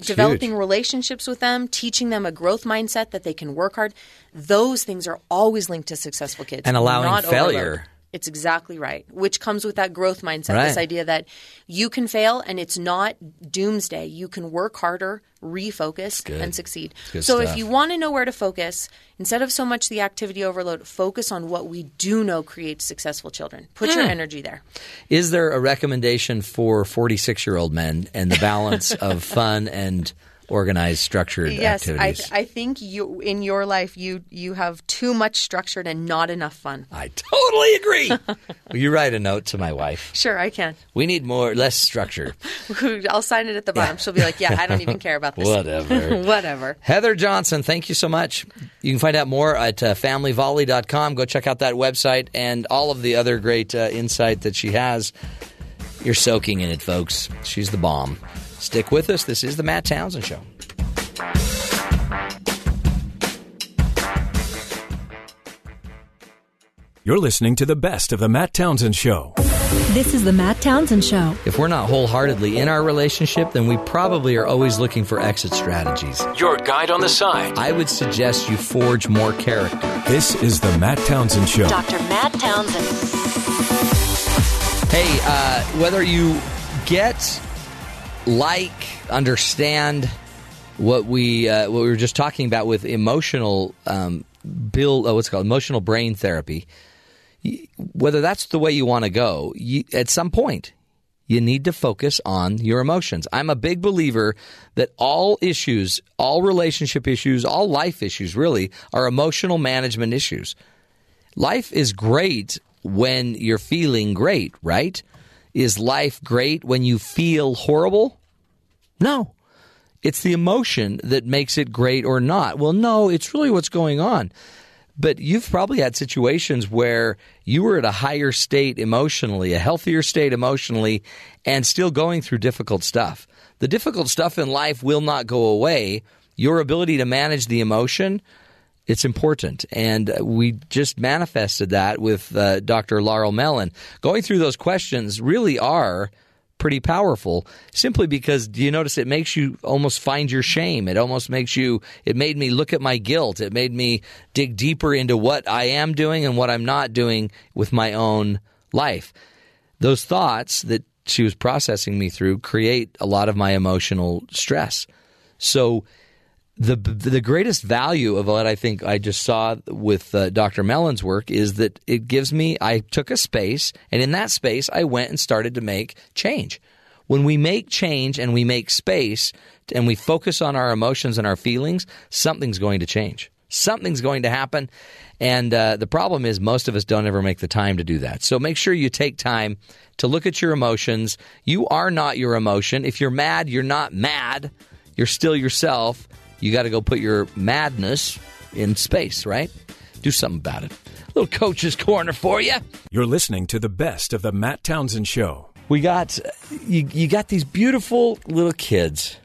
Developing relationships with them, teaching them a growth mindset that they can work hard. Those things are always linked to successful kids. And allowing failure. Overload. It's exactly right, which comes with that growth mindset, this idea that you can fail and it's not doomsday. You can work harder, refocus, and succeed. So if you want to know where to focus, instead of so much the activity overload, focus on what we do know creates successful children. Put your energy there. Is there a recommendation for 46-year-old men and the balance of fun and organized, structured activities? Yes, I think you in your life you have too much structured and not enough fun. I totally agree. Will you write a note to my wife? Sure, I can. We need less structure. I'll sign it at the bottom. She'll be like, I don't even care about this. Whatever. Heather Johnson, thank you so much. You can find out more at familyvolley.com. Go check out that website and all of the other great insight that she has. You're soaking in it, folks. She's the bomb. Stick with us. This is The Matt Townsend Show. You're listening to the best of The Matt Townsend Show. This is The Matt Townsend Show. If we're not wholeheartedly in our relationship, then we probably are always looking for exit strategies. Your guide on the side. I would suggest you forge more character. This is The Matt Townsend Show. Dr. Matt Townsend. Hey, whether you get... understand what we were just talking about with emotional emotional brain therapy. Whether that's the way you want to go, at some point you need to focus on your emotions. I'm a big believer that all issues, all relationship issues, all life issues, really, are emotional management issues. Life is great when you're feeling great, right? Is life great when you feel horrible? No. It's the emotion that makes it great or not. Well, no, it's really what's going on. But you've probably had situations where you were at a higher state emotionally, a healthier state emotionally, and still going through difficult stuff. The difficult stuff in life will not go away. Your ability to manage the emotion, it's important, and we just manifested that with Dr. Laurel Mellon. Going through those questions really are pretty powerful, simply because, do you notice, it makes you almost find your shame. It almost makes you – it made me look at my guilt. It made me dig deeper into what I am doing and what I'm not doing with my own life. Those thoughts that she was processing me through create a lot of my emotional stress. So – The greatest value of what I think I just saw with Dr. Mellon's work is that it gives me – I took a space, and in that space I went and started to make change. When we make change and we make space and we focus on our emotions and our feelings, something's going to change. Something's going to happen, and the problem is most of us don't ever make the time to do that. So make sure you take time to look at your emotions. You are not your emotion. If you're mad, you're not mad. You're still yourself. You got to go put your madness in space, right? Do something about it. Little Coach's Corner for you. You're listening to the best of The Matt Townsend Show. We got you got these beautiful little kids.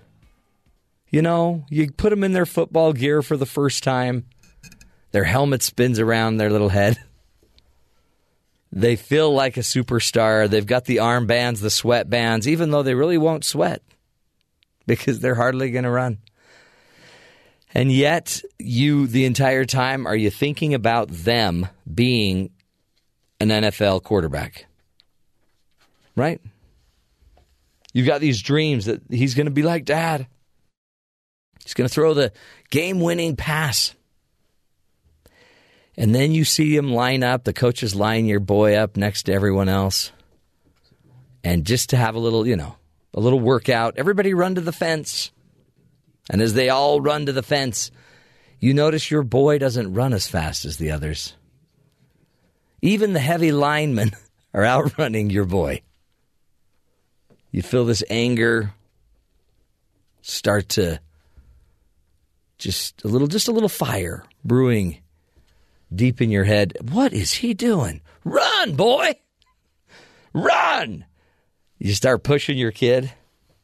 You know, you put them in their football gear for the first time. Their helmet spins around their little head. They feel like a superstar. They've got the armbands, the sweatbands, even though they really won't sweat because they're hardly going to run. And yet you, the entire time, are you thinking about them being an NFL quarterback? right? You've got these dreams that he's going to be like Dad. He's going to throw the game-winning pass. And then you see him line up, the coaches line your boy up next to everyone else. And just to have a little, you know, a little workout, everybody run to the fence. And as they all run to the fence, you notice your boy doesn't run as fast as the others. Even the heavy linemen are outrunning your boy. You feel this anger start to just a little fire brewing deep in your head. What is he doing? Run, boy! Run! You start pushing your kid.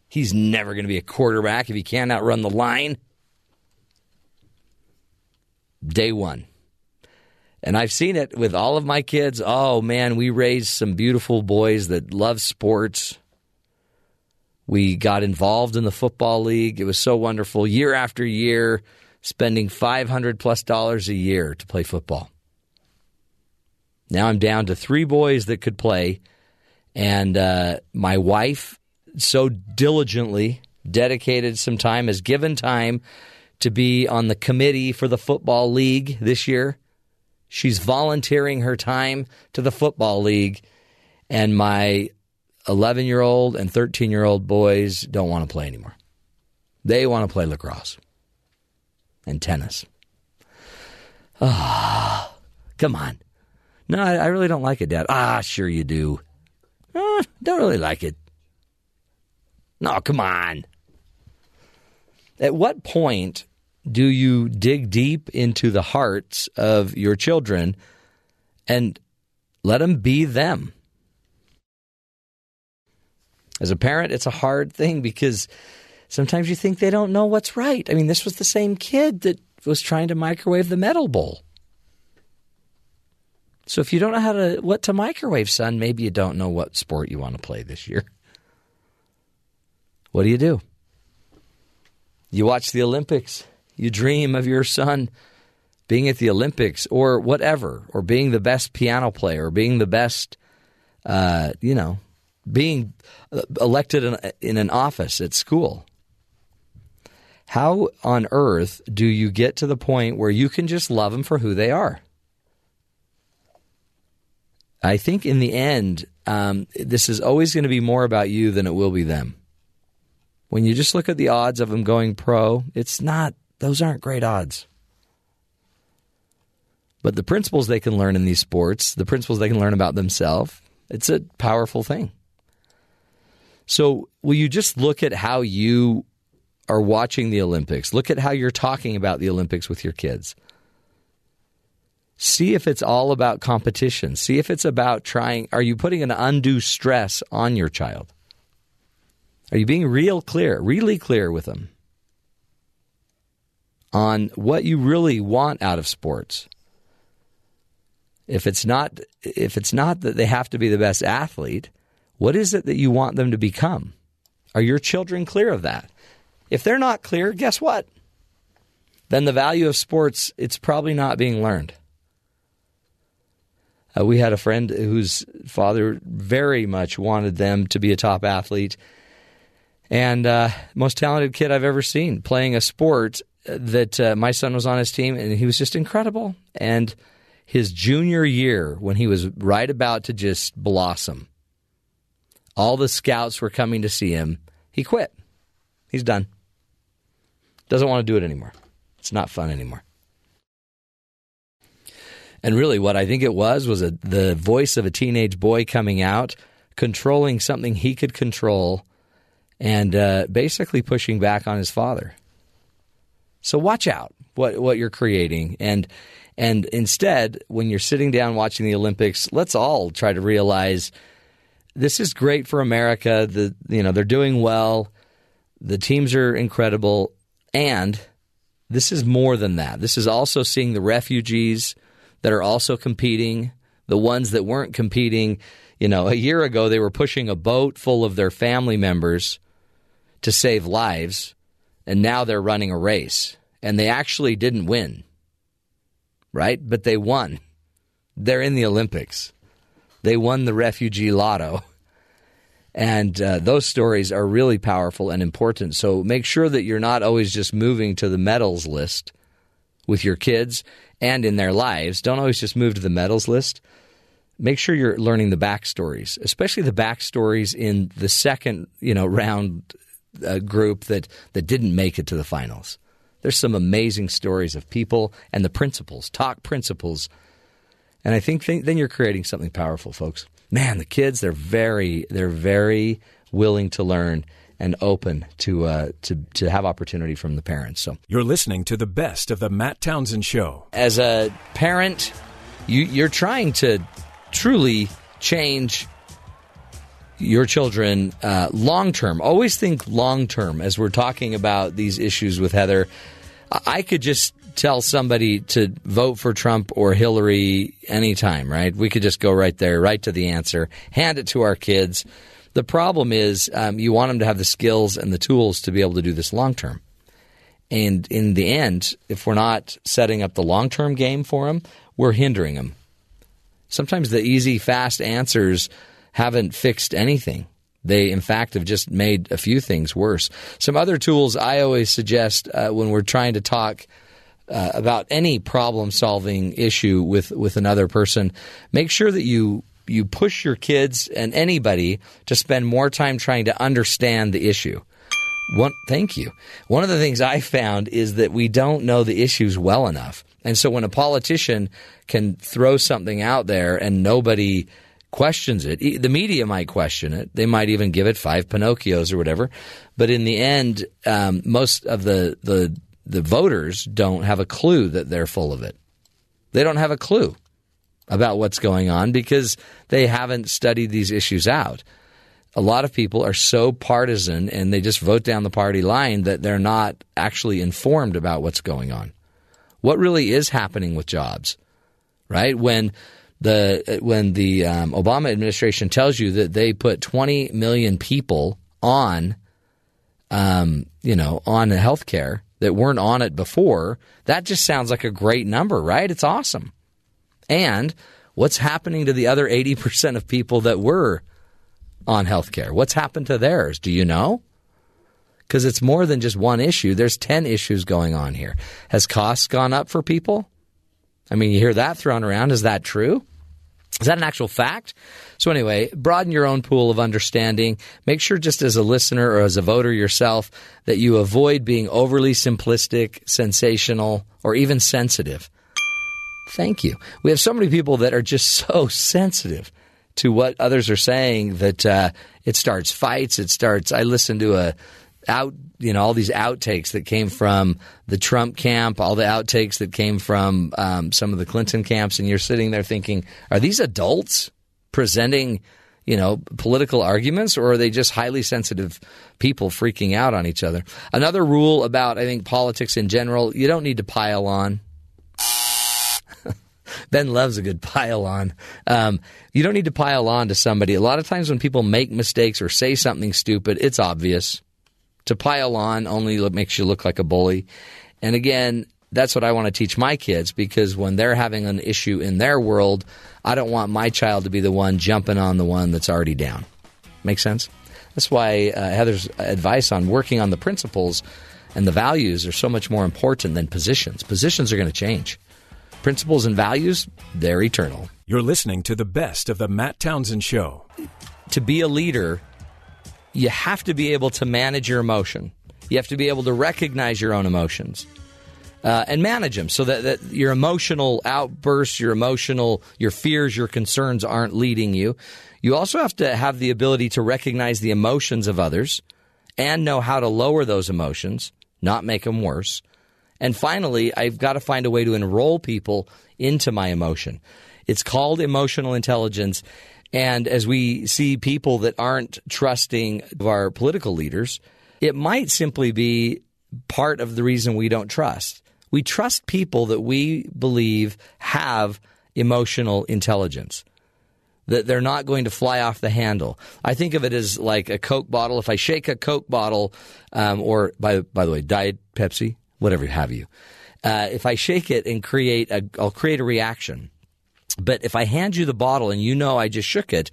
He's never going to be a quarterback if he can't outrun the line. Day one. And I've seen it with all of my kids. Oh, man, we raised some beautiful boys that love sports. We got involved in the football league. It was so wonderful. Year after year, spending $500+ a year to play football. Now I'm down to three boys that could play. And my wife so diligently dedicated some time, has given time to be on the committee for the football league this year. She's volunteering her time to the football league, and my 11-year-old and 13-year-old boys don't want to play anymore. They want to play lacrosse and tennis. Oh, come on. No, I really don't like it, Dad. Ah, sure you do. Don't really like it. No, come on. At what point do you dig deep into the hearts of your children and let them be them? As a parent, it's a hard thing because sometimes you think they don't know what's right. I mean, this was the same kid that was trying to microwave the metal bowl. So if you don't know how to what to microwave, son, maybe you don't know what sport you want to play this year. What do? You watch the Olympics. You dream of your son being at the Olympics or whatever, or being the best piano player, or being the best, being elected in an office at school. How on earth do you get to the point where you can just love them for who they are? I think in the end, this is always going to be more about you than it will be them. When you just look at the odds of them going pro, those aren't great odds. But the principles they can learn in these sports, the principles they can learn about themselves, it's a powerful thing. So will you just look at how you are watching the Olympics? Look at how you're talking about the Olympics with your kids. See if it's all about competition. See if it's about trying. Are you putting an undue stress on your child? Are you being really clear with them on what you really want out of sports? If it's not that they have to be the best athlete, what is it that you want them to become? Are your children clear of that? If they're not clear, guess what? Then the value of sports, it's probably not being learned. We had a friend whose father very much wanted them to be a top athlete, and most talented kid I've ever seen playing a sport that my son was on his team, and he was just incredible. And his junior year, when he was right about to just blossom, all the scouts were coming to see him. He quit. He's done. Doesn't want to do it anymore. It's not fun anymore. And really what I think it was the voice of a teenage boy coming out, controlling something he could control, and basically pushing back on his father. So watch out what you're creating. And instead, when you're sitting down watching the Olympics, let's all try to realize this is great for America. They're doing well. The teams are incredible. And this is more than that. This is also seeing the refugees that are also competing, the ones that weren't competing. A year ago, they were pushing a boat full of their family members to save lives, and now they're running a race. And they actually didn't win, right? But they won. They're in the Olympics. They won the refugee lotto. And those stories are really powerful and important. So make sure that you're not always just moving to the medals list with your kids and in their lives. Don't always just move to the medals list. Make sure you're learning the backstories, especially the backstories in the second, round group that didn't make it to the finals. There's some amazing stories of people and the principles, talk principles. And I think then you're creating something powerful, folks. Man, the kids, they're very willing to learn and open to have opportunity from the parents. So you're listening to the best of the Matt Townsend Show. As a parent, you're trying to truly change your children long-term. Always think long-term as we're talking about these issues with Heather. I could just tell somebody to vote for Trump or Hillary anytime, right? We could just go right there, right to the answer, hand it to our kids. The problem is you want them to have the skills and the tools to be able to do this long-term. And in the end, if we're not setting up the long-term game for them, we're hindering them. Sometimes the easy, fast answers haven't fixed anything. They, in fact, have just made a few things worse. Some other tools I always suggest when we're trying to talk about any problem-solving issue with another person, make sure that you push your kids and anybody to spend more time trying to understand the issue. Thank you. One of the things I found is that we don't know the issues well enough. And so when a politician can throw something out there and nobody questions it, the media might question it. They might even give it 5 Pinocchios or whatever. But in the end, most of the voters don't have a clue that they're full of it. They don't have a clue about what's going on because they haven't studied these issues out. A lot of people are so partisan and they just vote down the party line that they're not actually informed about what's going on. What really is happening with jobs, right? When the Obama administration tells you that they put 20 million people on, on healthcare that weren't on it before, that just sounds like a great number, right? It's awesome. And what's happening to the other 80% of people that were on healthcare? What's happened to theirs? Do you know? Because it's more than just one issue. There's 10 issues going on here. Has costs gone up for people? I mean, you hear that thrown around. Is that true? Is that an actual fact? So anyway, broaden your own pool of understanding. Make sure just as a listener or as a voter yourself that you avoid being overly simplistic, sensational, or even sensitive. Thank you. We have so many people that are just so sensitive to what others are saying that it starts fights. It starts – I listened to all these outtakes that came from the Trump camp, all the outtakes that came from some of the Clinton camps, and you're sitting there thinking, are these adults presenting, political arguments, or are they just highly sensitive people freaking out on each other? Another rule about, I think, politics in general, you don't need to pile on. Ben loves a good pile on. You don't need to pile on to somebody. A lot of times when people make mistakes or say something stupid, it's obvious. To pile on only makes you look like a bully. And again, that's what I want to teach my kids, because when they're having an issue in their world, I don't want my child to be the one jumping on the one that's already down. Make sense? That's why Heather's advice on working on the principles and the values are so much more important than positions. Positions are going to change. Principles and values, they're eternal. You're listening to the best of the Matt Townsend Show. To be a leader, you have to be able to manage your emotion. You have to be able to recognize your own emotions and manage them so that your emotional outbursts, your fears, your concerns aren't leading you. You also have to have the ability to recognize the emotions of others and know how to lower those emotions, not make them worse. And finally, I've got to find a way to enroll people into my emotion. It's called emotional intelligence. And as we see people that aren't trusting of our political leaders, it might simply be part of the reason we don't trust. We trust people that we believe have emotional intelligence, that they're not going to fly off the handle. I think of it as like a Coke bottle. If I shake a Coke bottle or, by the way, Diet Pepsi, whatever have you, if I shake it and I'll create a reaction. But if I hand you the bottle and I just shook it,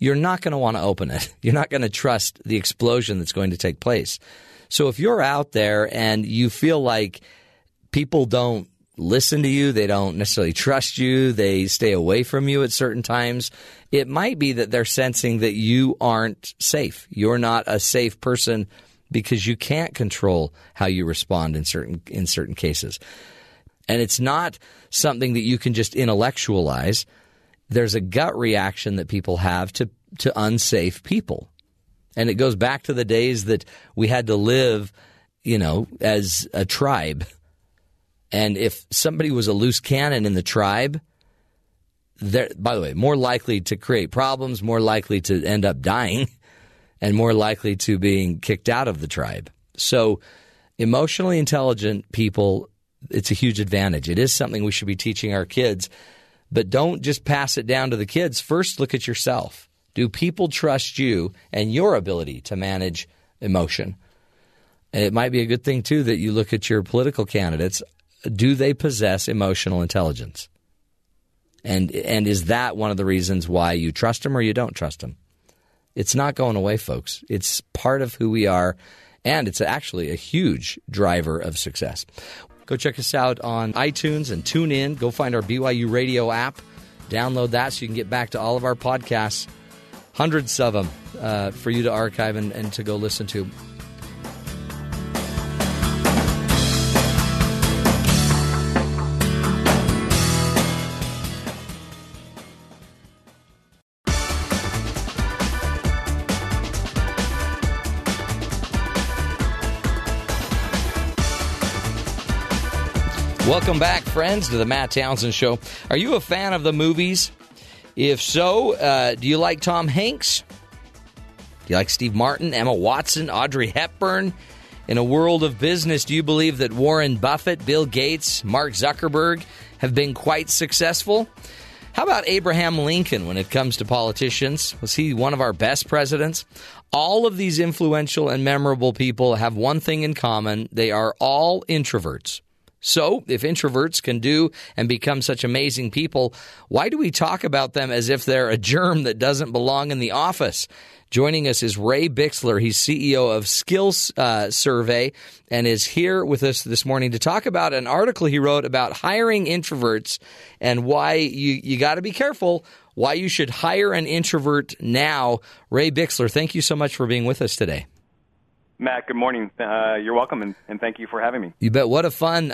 you're not going to want to open it. You're not going to trust the explosion that's going to take place. So if you're out there and you feel like people don't listen to you, they don't necessarily trust you, they stay away from you at certain times, it might be that they're sensing that you aren't safe. You're not a safe person because you can't control how you respond in certain cases. And it's not something that you can just intellectualize. There's a gut reaction that people have to unsafe people. And it goes back to the days that we had to live, as a tribe. And if somebody was a loose cannon in the tribe, by the way, more likely to create problems, more likely to end up dying, and more likely to being kicked out of the tribe. So emotionally intelligent people, it's a huge advantage. It is something we should be teaching our kids. But don't just pass it down to the kids. First, look at yourself. Do people trust you and your ability to manage emotion? And it might be a good thing, too, that you look at your political candidates. Do they possess emotional intelligence? And is that one of the reasons why you trust them or you don't trust them? It's not going away, folks. It's part of who we are, and it's actually a huge driver of success. Go check us out on iTunes and tune in. Go find our BYU Radio app. Download that so you can get back to all of our podcasts. Hundreds of them for you to archive and to go listen to. Welcome back, friends, to the Matt Townsend Show. Are you a fan of the movies? If so, do you like Tom Hanks? Do you like Steve Martin, Emma Watson, Audrey Hepburn? In a world of business, do you believe that Warren Buffett, Bill Gates, Mark Zuckerberg have been quite successful? How about Abraham Lincoln when it comes to politicians? Was he one of our best presidents? All of these influential and memorable people have one thing in common. They are all introverts. So if introverts can do and become such amazing people, why do we talk about them as if they're a germ that doesn't belong in the office? Joining us is Ray Bixler. He's CEO of Skills Survey and is here with us this morning to talk about an article he wrote about hiring introverts and why you got to be careful, why you should hire an introvert now. Ray Bixler, thank you so much for being with us today. Matt, good morning. You're welcome, and thank you for having me. You bet. What a fun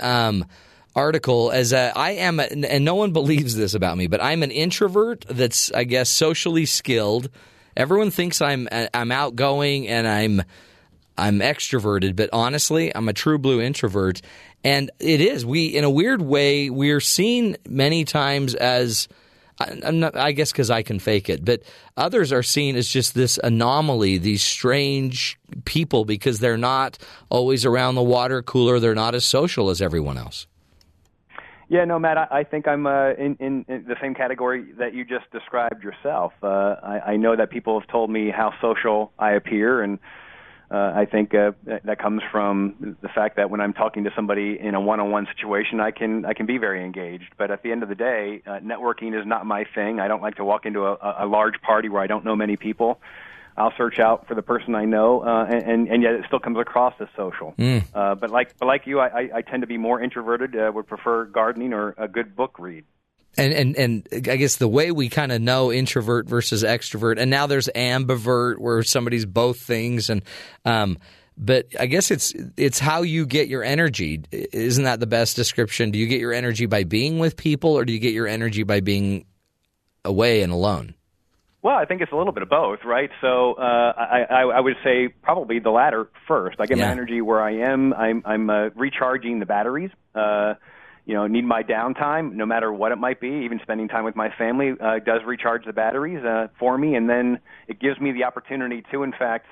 article. And no one believes this about me, but I'm an introvert that's, I guess, socially skilled. Everyone thinks I'm outgoing and I'm extroverted, but honestly, I'm a true blue introvert. And it is. In a weird way, we're seen many times as – I'm not, I guess because I can fake it, but others are seen as just this anomaly, these strange people, because they're not always around the water cooler. They're not as social as everyone else. Yeah, no, Matt, I think I'm in the same category that you just described yourself. I know that people have told me how social I appear, and I think that comes from the fact that when I'm talking to somebody in a one-on-one situation, I can be very engaged. But at the end of the day, networking is not my thing. I don't like to walk into a large party where I don't know many people. I'll search out for the person I know, and yet it still comes across as social. But like you, I tend to be more introverted. Would prefer gardening or a good book read. And I guess the way we kind of know introvert versus extrovert, and now there's ambivert where somebody's both things. And but I guess it's how you get your energy. Isn't that the best description? Do you get your energy by being with people, or do you get your energy by being away and alone? Well, I think it's a little bit of both, right? So I would say probably the latter first. I get my energy where I am. I'm recharging the batteries. Need my downtime, no matter what it might be. Even spending time with my family does recharge the batteries for me, and then it gives me the opportunity to, in fact,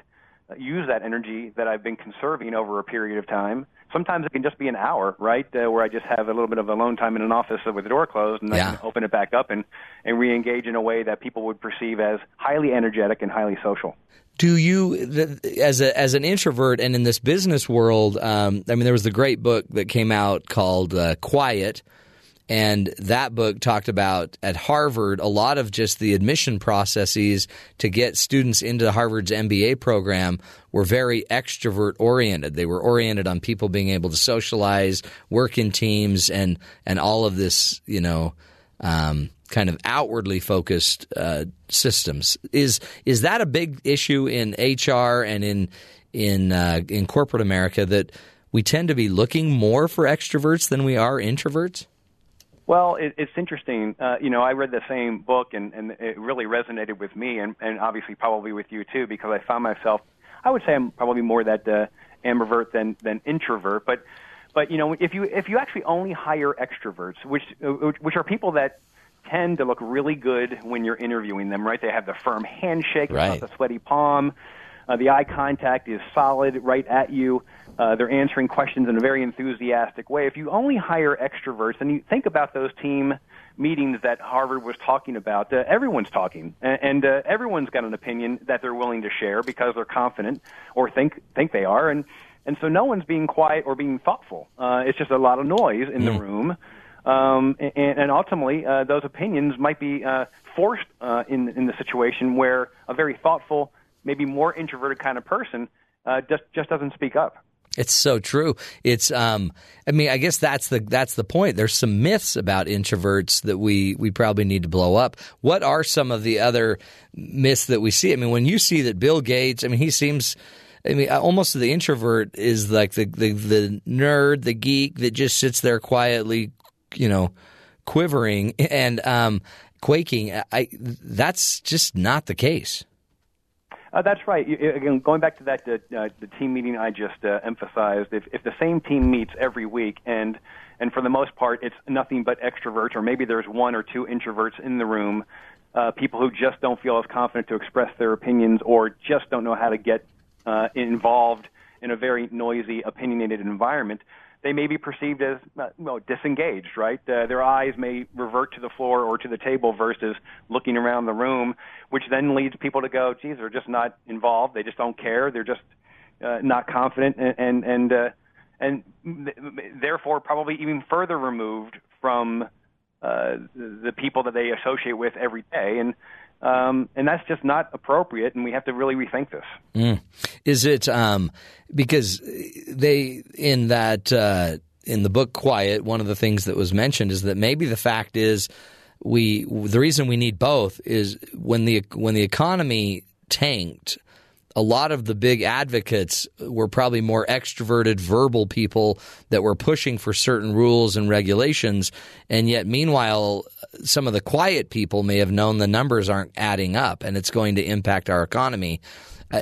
use that energy that I've been conserving over a period of time. Sometimes it can just be an hour, right, where I just have a little bit of alone time in an office with the door closed, and I can open it back up and re-engage in a way that people would perceive as highly energetic and highly social. Do you, as an introvert and in this business world, there was the great book that came out called Quiet, And that book talked about at Harvard a lot of just the admission processes to get students into Harvard's MBA program were very extrovert oriented. They were oriented on people being able to socialize, work in teams, and all of this, you know, kind of outwardly focused systems. Is that a big issue in HR and in corporate America that we tend to be looking more for extroverts than we are introverts? Well, it's interesting. You know, I read the same book, and it really resonated with me, and obviously probably with you too, because I found myself, I would say I'm probably more that ambivert than introvert. But you know, if you actually only hire extroverts, which are people that tend to look really good when you're interviewing them, right? They have the firm handshake, right, not the sweaty palm. The eye contact is solid right at you. They're answering questions in a very enthusiastic way. If you only hire extroverts, and you think about those team meetings that Harvard was talking about, everyone's talking, and everyone's got an opinion that they're willing to share because they're confident or think they are, and so no one's being quiet or being thoughtful. It's just a lot of noise in the room, and ultimately those opinions might be forced in the situation where a very thoughtful, maybe more introverted kind of person just doesn't speak up. It's so true. It's I mean, I guess that's the point. There's some myths about introverts that we probably need to blow up. What are some of the other myths that we see? I mean, when you see that Bill Gates, I mean, he seems, I mean, almost the introvert is like the nerd, the geek that just sits there quietly, you know, quivering and quaking. That's just not the case. That's right. Again, going back to that the team meeting I just emphasized, if the same team meets every week and for the most part it's nothing but extroverts, or maybe there's one or two introverts in the room, people who just don't feel as confident to express their opinions or just don't know how to get involved in a very noisy, opinionated environment, they may be perceived as disengaged, right? Their eyes may revert to the floor or to the table versus looking around the room, which then leads people to go, geez, they're just not involved. They just don't care. They're just not confident, and therefore probably even further removed from the people that they associate with every day. And that's just not appropriate, and we have to really rethink this. Is it because they in the book Quiet, one of the things that was mentioned is that maybe the fact is the reason we need both is when the economy tanked, a lot of the big advocates were probably more extroverted, verbal people that were pushing for certain rules and regulations. And yet, meanwhile, some of the quiet people may have known the numbers aren't adding up and it's going to impact our economy.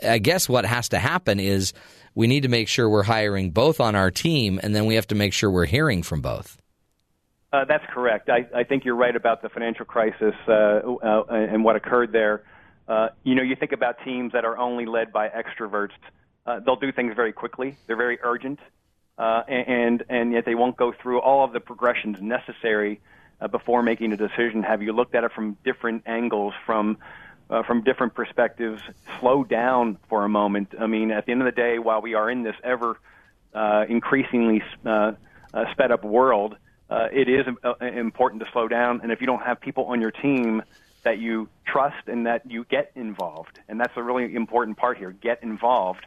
I guess what has to happen is we need to make sure we're hiring both on our team, and then we have to make sure we're hearing from both. That's correct. I think you're right about the financial crisis and what occurred there. You know, you think about teams that are only led by extroverts. They'll do things very quickly. They're very urgent, and yet they won't go through all of the progressions necessary before making a decision. Have you looked at it from different angles, from different perspectives? Slow down for a moment. I mean, at the end of the day, while we are in this ever increasingly sped-up world, it is important to slow down. And if you don't have people on your team that you trust and that you get involved. And that's a really important part here, get involved.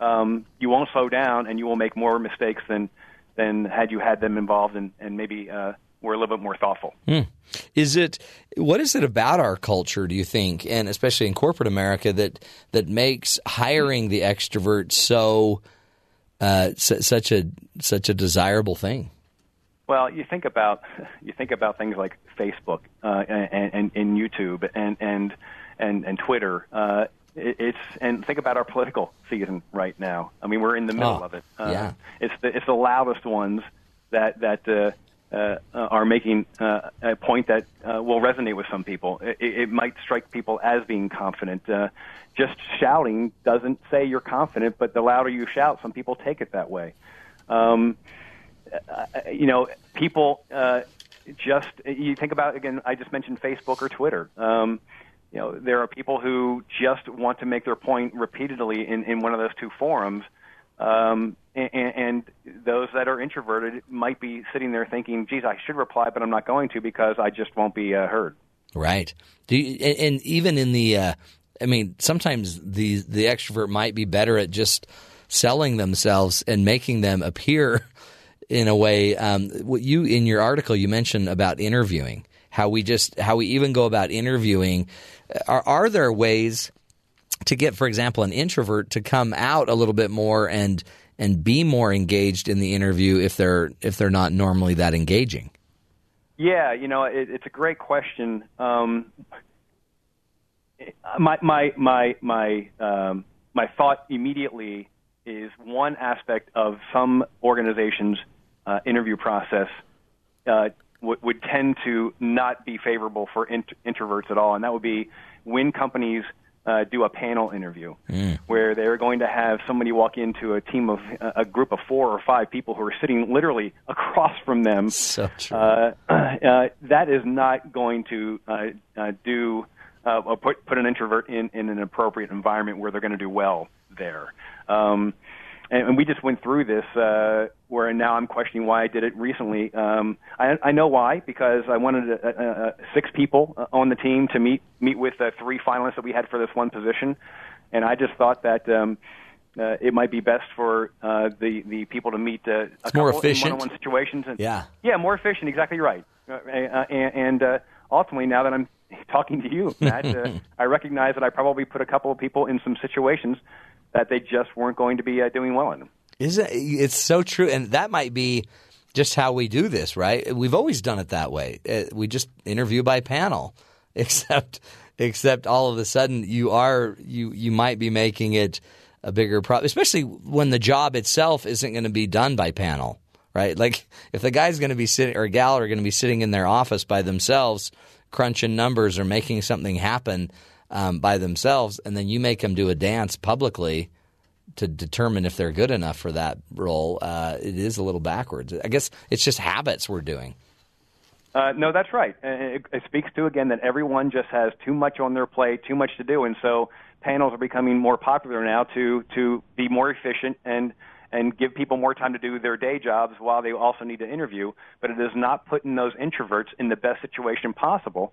You won't slow down, and you will make more mistakes than had you had them involved and maybe were a little bit more thoughtful. What is it about our culture, do you think, and especially in corporate America, that makes hiring the extrovert such a desirable thing? Well, you think about things like Facebook and YouTube and Twitter. And think about our political season right now. I mean, we're in the middle of it. Yeah. It's the loudest ones that are making a point that will resonate with some people. It might strike people as being confident. Just shouting doesn't say you're confident, but the louder you shout, some people take it that way. You know, people you think about, again, I just mentioned Facebook or Twitter. You know, there are people who just want to make their point repeatedly in one of those two forums, And those that are introverted might be sitting there thinking, geez, I should reply, but I'm not going to because I just won't be heard. Right. And even in the I mean, sometimes the extrovert might be better at just selling themselves and making them appear in a way. What you in your article, you mentioned about interviewing, how we even go about interviewing. Are there ways to get, for example, an introvert to come out a little bit more and be more engaged in the interview if they're not normally that engaging? Yeah, you know, it's a great question. My thought immediately is one aspect of some organizations' interview process would tend to not be favorable for introverts at all, and that would be when companies do a panel interview where they're going to have somebody walk into a team of a group of 4 or 5 people who are sitting literally across from them. So true. That is not going to put an introvert in an appropriate environment where they're going to do well there. And we just went through this where now I'm questioning why I did it recently. I know why, because I wanted 6 people on the team to meet with the 3 finalists that we had for this one position. And I just thought that it might be best for the people to meet a couple in one-on-one situations. And, yeah, more efficient. Exactly right. And ultimately, now that I'm talking to you, Matt, I recognize that I probably put a couple of people in some situations that they just weren't going to be doing well in. It's so true. And that might be just how we do this, right? We've always done it that way. We just interview by panel, except all of a sudden you might be making it a bigger problem, especially when the job itself isn't going to be done by panel, right? Like if the guy's going to be sitting or a gal are going to be sitting in their office by themselves, crunching numbers or making something happen by themselves, and then you make them do a dance publicly to determine if they're good enough for that role, it is a little backwards. I guess it's just habits we're doing. No, that's right. It speaks to, again, that everyone just has too much on their plate, too much to do, and so panels are becoming more popular now to be more efficient and give people more time to do their day jobs while they also need to interview, but it is not putting those introverts in the best situation possible.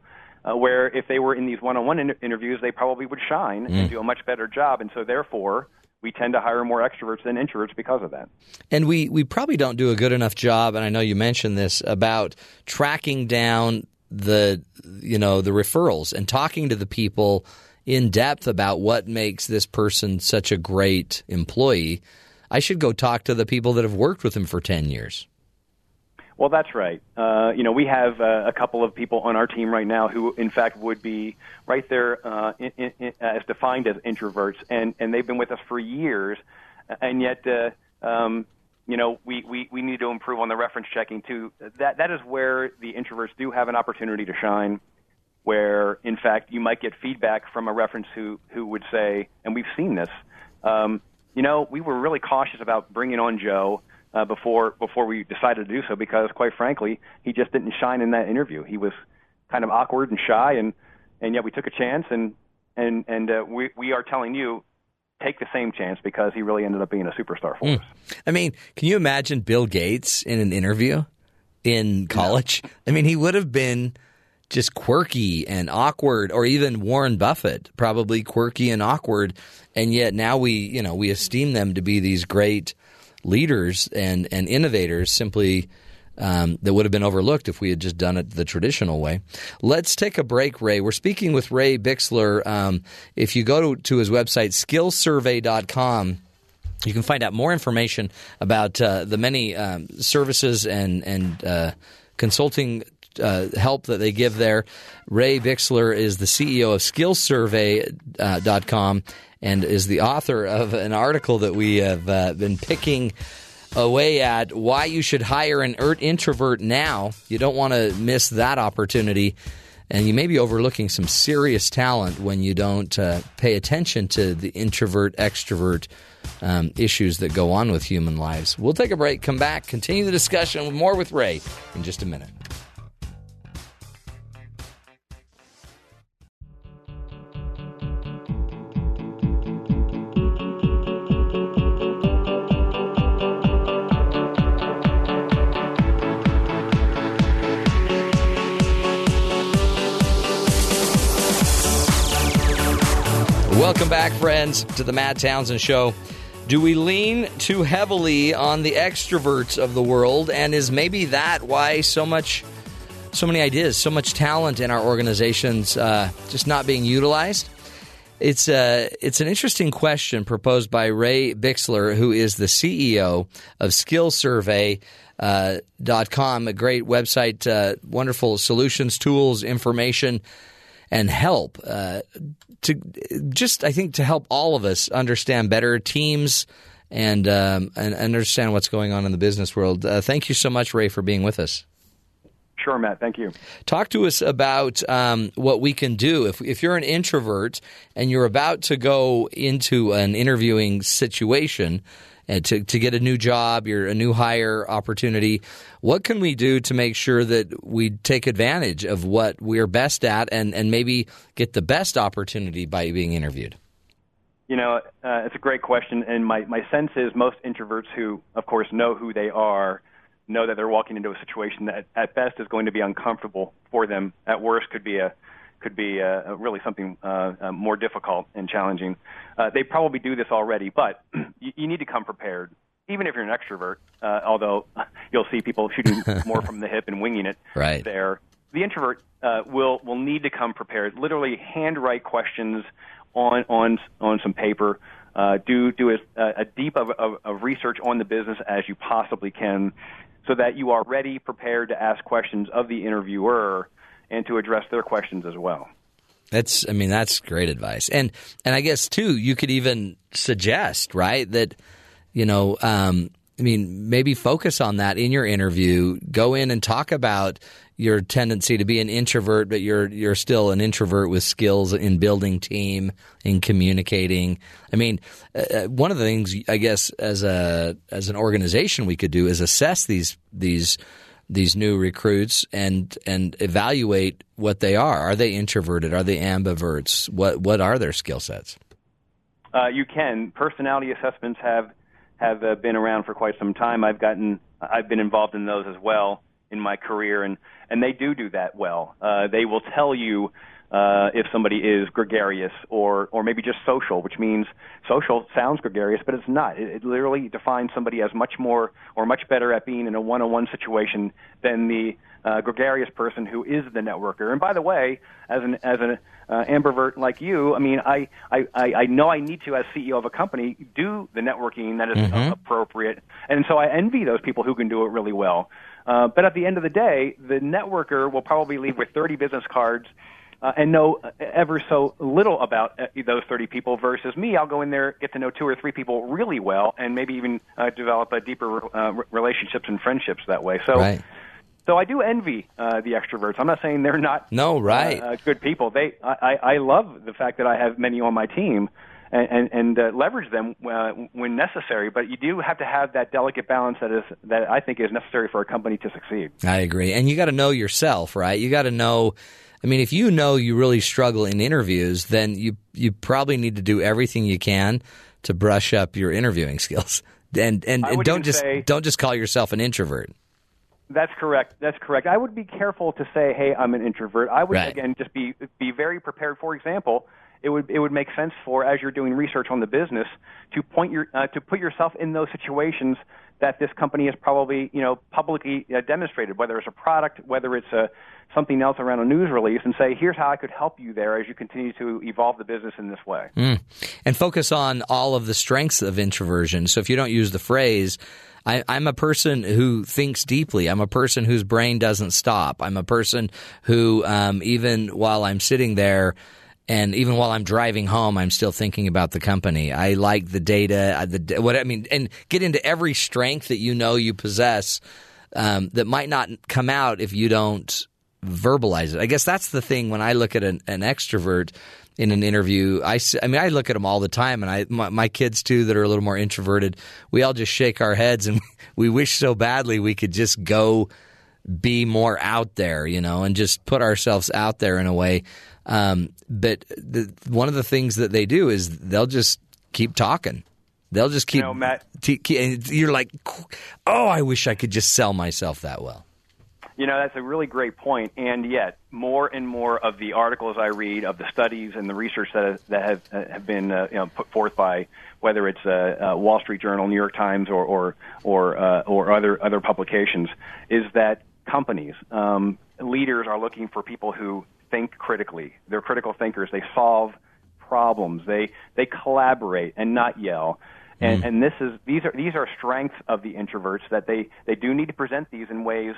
Where if they were in these one-on-one interviews, they probably would shine and do a much better job. And so, therefore, we tend to hire more extroverts than introverts because of that. And we probably don't do a good enough job, and I know you mentioned this, about tracking down the referrals and talking to the people in depth about what makes this person such a great employee. I should go talk to the people that have worked with him for 10 years. Well, that's right. We have a couple of people on our team right now who, in fact, would be right there as defined as introverts, and they've been with us for years, and yet, we need to improve on the reference checking too. That is where the introverts do have an opportunity to shine, where, in fact, you might get feedback from a reference who would say, and we've seen this, we were really cautious about bringing on Joe before we decided to do so because, quite frankly, he just didn't shine in that interview. He was kind of awkward and shy, and yet we took a chance, and we are telling you, take the same chance because he really ended up being a superstar for us. I mean, can you imagine Bill Gates in an interview in college? No. I mean, he would have been just quirky and awkward, or even Warren Buffett, probably quirky and awkward, and yet now we esteem them to be these great leaders and innovators simply that would have been overlooked if we had just done it the traditional way. Let's take a break, Ray. We're speaking with Ray Bixler. If you go to his website, skillsurvey.com, you can find out more information about the many services and consulting help that they give there. Ray Bixler is the CEO of skillsurvey.com and is the author of an article that we have been picking away at, why you should hire an introvert now. You don't want to miss that opportunity, and you may be overlooking some serious talent when you don't pay attention to the introvert-extrovert issues that go on with human lives. We'll take a break, come back, continue the discussion with more with Ray in just a minute. Welcome back, friends, to the Matt Townsend Show. Do we lean too heavily on the extroverts of the world, and is maybe that why so many ideas, so much talent in our organizations just not being utilized? It's an interesting question proposed by Ray Bixler, who is the CEO of SkillSurvey.com, a great website, wonderful solutions, tools, information, and help to help all of us understand better teams and understand what's going on in the business world. Thank you so much, Ray, for being with us. Sure, Matt. Thank you. Talk to us about what we can do. If you're an introvert and you're about to go into an interviewing situation to get a new job, a new hire opportunity, what can we do to make sure that we take advantage of what we're best at and maybe get the best opportunity by being interviewed? It's a great question. And my sense is most introverts who, of course, know who they are, know that they're walking into a situation that at best is going to be uncomfortable for them. At worst could be really something more difficult and challenging. They probably do this already, but you need to come prepared, even if you're an extrovert, although you'll see people shooting more from the hip and winging it right there. The introvert will need to come prepared, literally handwrite questions on some paper. Do a deep of research on the business as you possibly can, so that you are ready, prepared to ask questions of the interviewer and to address their questions as well. That's great advice, and I guess too you could even suggest, right, that maybe focus on that in your interview. Go in and talk about your tendency to be an introvert, but you're still an introvert with skills in building team, in communicating. One of the things I guess as an organization we could do is assess these new recruits and evaluate what they are. Are they introverted? Are they ambiverts? What are their skill sets? You can. Personality assessments have been around for quite some time. I've been involved in those as well in my career, and they do that well. They will tell you if somebody is gregarious or maybe just social, which means social sounds gregarious, but it's not. It literally defines somebody as much more or much better at being in a one-on-one situation than the gregarious person who is the networker. And by the way, as an ambivert like you, I know I need to, as CEO of a company, do the networking that is appropriate. And so I envy those people who can do it really well. But at the end of the day, the networker will probably leave with 30 business cards and know ever so little about those 30 people versus me. I'll go in there, get to know two or three people really well, and maybe even develop a deeper relationships and friendships that way. So, right. So I do envy the extroverts. I'm not saying they're not good people. I love the fact that I have many on my team and leverage them when necessary. But you do have to have that delicate balance that I think is necessary for a company to succeed. I agree. And you got to know yourself, right? You got to know. If you know you really struggle in interviews, then you probably need to do everything you can to brush up your interviewing skills, and don't just call yourself an introvert. That's correct. That's correct. I would be careful to say, "Hey, I'm an introvert." I would again just be very prepared. For example, it would make sense for, as you're doing research on the business, to put yourself in those situations that this company has probably publicly demonstrated, whether it's a product, whether it's something else around a news release, and say, here's how I could help you there as you continue to evolve the business in this way. And focus on all of the strengths of introversion. So if you don't use the phrase, I'm a person who thinks deeply. I'm a person whose brain doesn't stop. I'm a person who even while I'm sitting there, and even while I'm driving home, I'm still thinking about the company. I like the data, and get into every strength that you know you possess that might not come out if you don't verbalize it. I guess that's the thing when I look at an extrovert in an interview. I look at them all the time, and my kids too that are a little more introverted, we all just shake our heads and we wish so badly we could just go be more out there, and just put ourselves out there in a way. But one of the things that they do is they'll just keep talking. They'll just keep – Matt, you're like, oh, I wish I could just sell myself that well. You know, that's a really great point, and yet more and more of the articles I read, of the studies and the research that have been put forth by, whether it's Wall Street Journal, New York Times, or other publications, is that companies, leaders are looking for people who think critically. They're critical thinkers. They solve problems. They collaborate and not yell. And these are strengths of the introverts that they do need to present these in ways.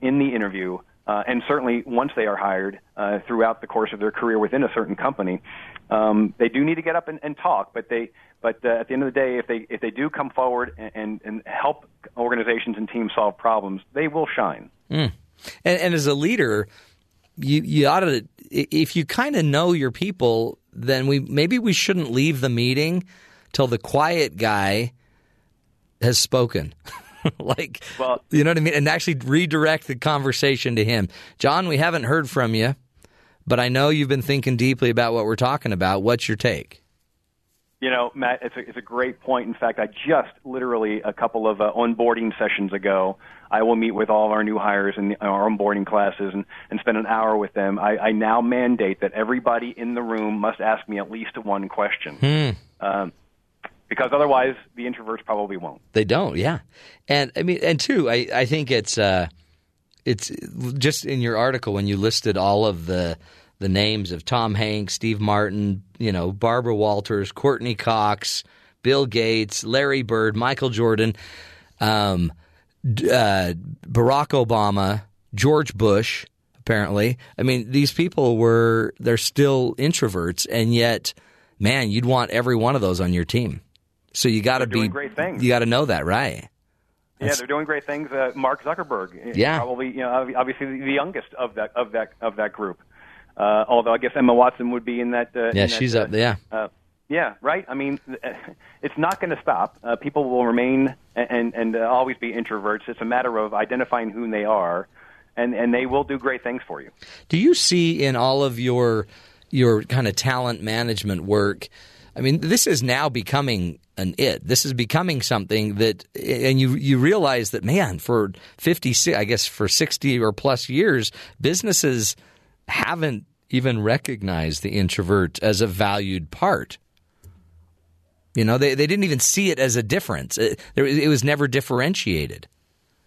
In the interview, and certainly once they are hired throughout the course of their career within a certain company, they do need to get up and talk. But at the end of the day, if they do come forward and help organizations and teams solve problems, they will shine. Mm. And as a leader, you ought to, if you kind of know your people, then maybe we shouldn't leave the meeting till the quiet guy has spoken. Like, well, you know what I mean? And actually redirect the conversation to him. John, we haven't heard from you, but I know you've been thinking deeply about what we're talking about. What's your take? You know, Matt, it's a great point. In fact, I just literally a couple of onboarding sessions ago, I will meet with all of our new hires in our onboarding classes and spend an hour with them. I now mandate that everybody in the room must ask me at least one question. Because otherwise, the introverts probably won't. They don't, yeah. And I mean, and two, I think it's just in your article when you listed all of the names of Tom Hanks, Steve Martin, Barbara Walters, Courtney Cox, Bill Gates, Larry Bird, Michael Jordan, Barack Obama, George Bush. Apparently, I mean, these people they're still introverts, and yet, man, you'd want every one of those on your team. So you got to be doing great things. You got to know that, right? That's... Yeah, they're doing great things. Mark Zuckerberg, yeah, probably, obviously the youngest of that group. Although I guess Emma Watson would be in that. She's up there. Yeah. Yeah, right. I mean, it's not going to stop. People will remain and always be introverts. It's a matter of identifying who they are, and they will do great things for you. Do you see in all of your kind of talent management work? I mean, this is now becoming an it. This is becoming something that, and you realize that, man, for 60 or plus years, businesses haven't even recognized the introvert as a valued part. You know, they didn't even see it as a difference. It was never differentiated.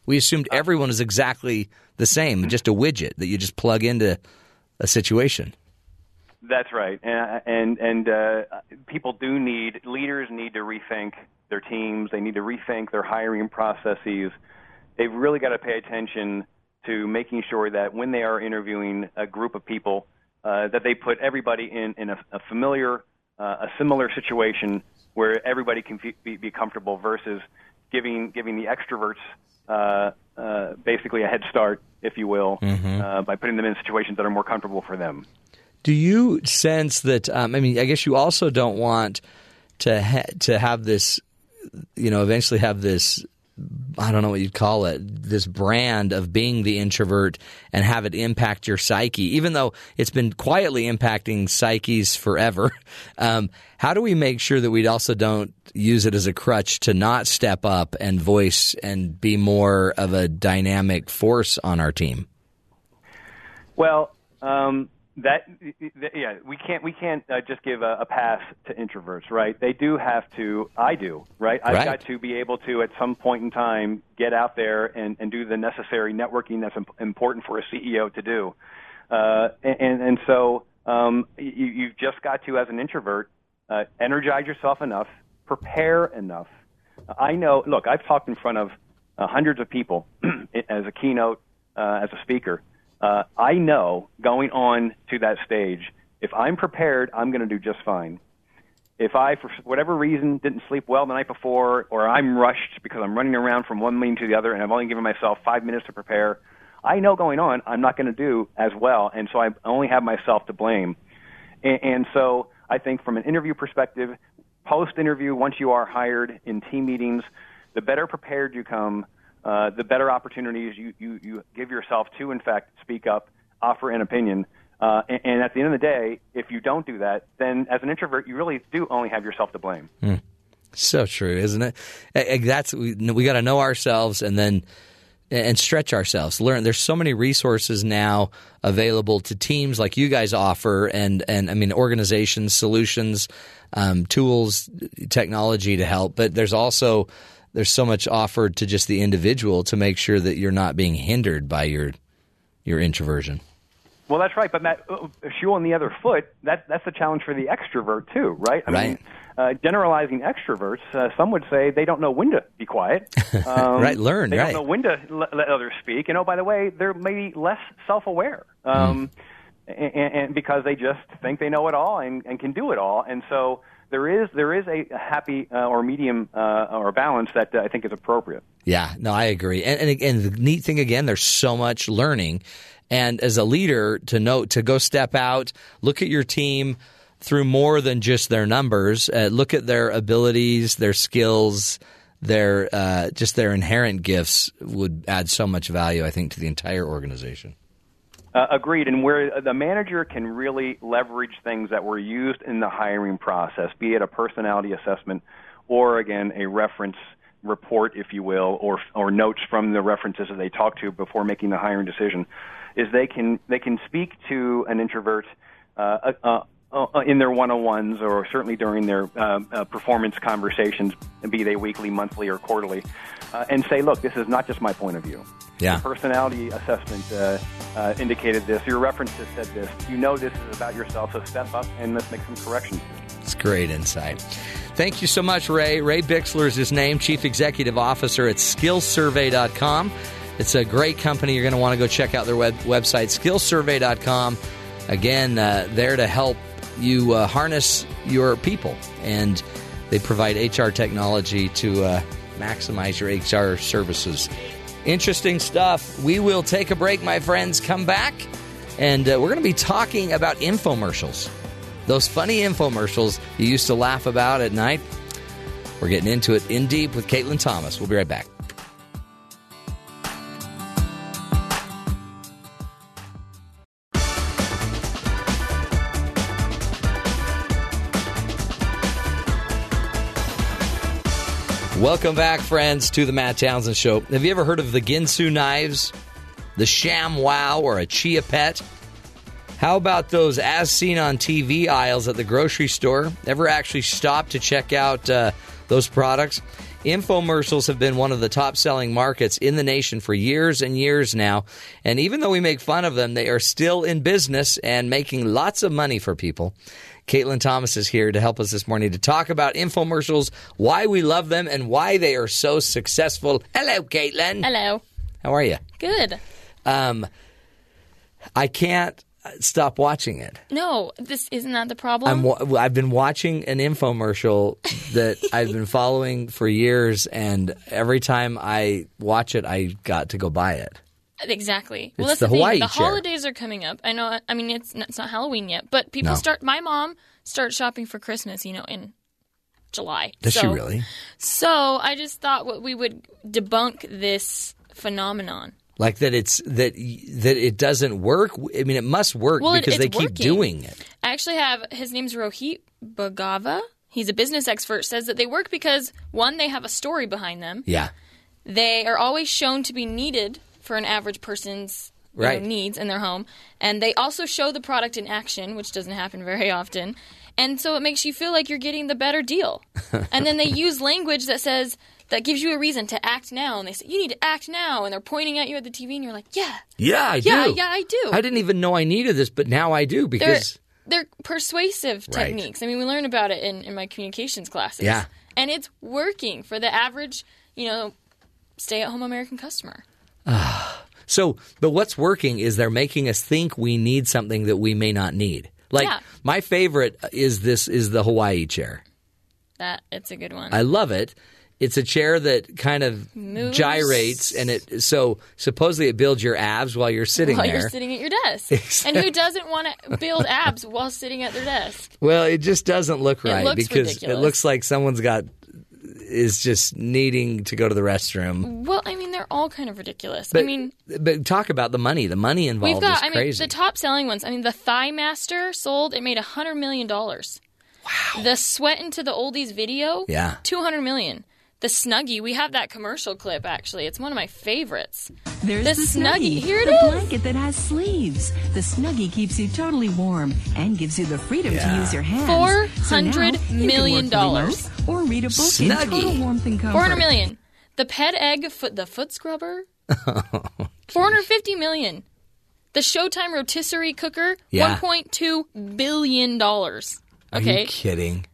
We assumed everyone was exactly the same, just a widget that you just plug into a situation. That's right, and people do leaders need to rethink their teams. They need to rethink their hiring processes. They've really got to pay attention to making sure that when they are interviewing a group of people, that they put everybody in a familiar, a similar situation where everybody can be comfortable versus giving the extroverts basically a head start, if you will, by putting them in situations that are more comfortable for them. Do you sense that I guess you also don't want to have this, eventually have this, I don't know what you'd call it, this brand of being the introvert and have it impact your psyche, even though it's been quietly impacting psyches forever. How do we make sure that we also don't use it as a crutch to not step up and voice and be more of a dynamic force on our team? Well, we can't just give a pass to introverts, right? They do have to. I do, right? I've got to be able to, at some point in time, get out there and do the necessary networking that's important for a CEO to do. So you've just got to, as an introvert, energize yourself enough, prepare enough. I know. Look, I've talked in front of hundreds of people as a keynote, as a speaker. I know going on to that stage, if I'm prepared, I'm going to do just fine. If I, for whatever reason, didn't sleep well the night before, or I'm rushed because I'm running around from one meeting to the other and I've only given myself 5 minutes to prepare, I know going on I'm not going to do as well, and so I only have myself to blame. And so I think from an interview perspective, post-interview, once you are hired in team meetings, the better prepared you come, the better opportunities you give yourself to, in fact, speak up, offer an opinion. And at the end of the day, if you don't do that, then as an introvert, you really do only have yourself to blame. Mm. So true, isn't it? We got to know ourselves and then and stretch ourselves, learn. There's so many resources now available to teams like you guys offer, and I mean, organizations, solutions, tools, technology to help. But there's also so much offered to just the individual to make sure that you're not being hindered by your introversion. Well, that's right. But Matt, shoe on the other foot, that's a challenge for the extrovert too, right? I mean, generalizing extroverts, some would say they don't know when to be quiet. Right, learn, they right. They don't know when to let others speak. And oh, by the way, they're maybe less self-aware and because they just think they know it all and can do it all. And so there is a happy or medium or balance that I think is appropriate. Yeah, no, I agree. And the neat thing, again, there's so much learning. And as a leader, to go step out, look at your team through more than just their numbers, look at their abilities, their skills, just their inherent gifts would add so much value, I think, to the entire organization. Agreed. And where the manager can really leverage things that were used in the hiring process, be it a personality assessment or, again, a reference report, if you will, or notes from the references that they talked to before making the hiring decision, is they can speak to an introvert in their one-on-ones or certainly during their performance conversations, be they weekly, monthly, or quarterly, and say, look, this is not just my point of view. Yeah. Your personality assessment indicated this. Your references said this. You know this is about yourself, so step up and let's make some corrections. It's great insight. Thank you so much, Ray. Ray Bixler is his name, Chief Executive Officer at skillsurvey.com. It's a great company. You're going to want to go check out their website, skillsurvey.com. Again, there to help you harness your people. And they provide HR technology to maximize your HR services. Interesting stuff. We will take a break, my friends. Come back, and we're going to be talking about infomercials. Those funny infomercials you used to laugh about at night. We're getting into it in deep with Caitlin Thomas. We'll be right back. Welcome back, friends, to the Matt Townsend Show. Have you ever heard of the Ginsu knives, the Sham Wow, or a Chia Pet? How about those as seen on TV aisles at the grocery store? Ever actually stopped to check out those products? Infomercials have been one of the top-selling markets in the nation for years and years now. And even though we make fun of them, they are still in business and making lots of money for people. Caitlin Thomas is here to help us this morning to talk about infomercials, why we love them, and why they are so successful. Hello, Caitlin. Hello. How are you? Good. I can't stop watching it. No, this is not the problem. I've been watching an infomercial that I've been following for years, and every time I watch it, I got to go buy it. Exactly. Well, that's the thing. Hawaii chair. The holidays are coming up. I know. I mean, it's not Halloween yet, but people start. My mom starts shopping for Christmas, in July. Does she really? So I just thought we would debunk this phenomenon, like that it's that it doesn't work. I mean, it must work because they keep doing it. I actually have his name's Rohit Bhagava. He's a business expert. Says that they work because one, they have a story behind them. Yeah, they are always shown to be needed for an average person's needs in their home. And they also show the product in action, which doesn't happen very often. And so it makes you feel like you're getting the better deal. And then they use language that gives you a reason to act now. And they say, you need to act now. And they're pointing at you at the TV and you're like, yeah. Yeah, I do. Yeah, I do. I didn't even know I needed this, but now I do because... They're persuasive techniques. I mean, we learn about it in my communications classes. Yeah. And it's working for the average, stay-at-home American customer. But what's working is they're making us think we need something that we may not need. My favorite is the Hawaii chair. It's a good one. I love it. It's a chair that kind of moves, gyrates, and so supposedly it builds your abs while you're sitting there. While you're sitting at your desk. Exactly. And who doesn't want to build abs while sitting at their desk? Well, it just doesn't look right. It looks because ridiculous. It looks like someone's is just needing to go to the restroom. Well, I mean, they're all kind of ridiculous. But talk about the money. The money involved is crazy. The top-selling ones. I mean, the Thigh Master it made $100 million. Wow. The Sweat Into the Oldies video, $200 million. The Snuggie, we have that commercial clip, actually. It's one of my favorites. There's the Snuggie. Here it is. The blanket that has sleeves. The Snuggie keeps you totally warm and gives you the freedom to use your hands. $400 million. Or read a book in total warmth and comfort. 400 million. The pet egg, the foot scrubber. $450 million. The Showtime rotisserie cooker, $1.2 billion. Okay. Are you kidding?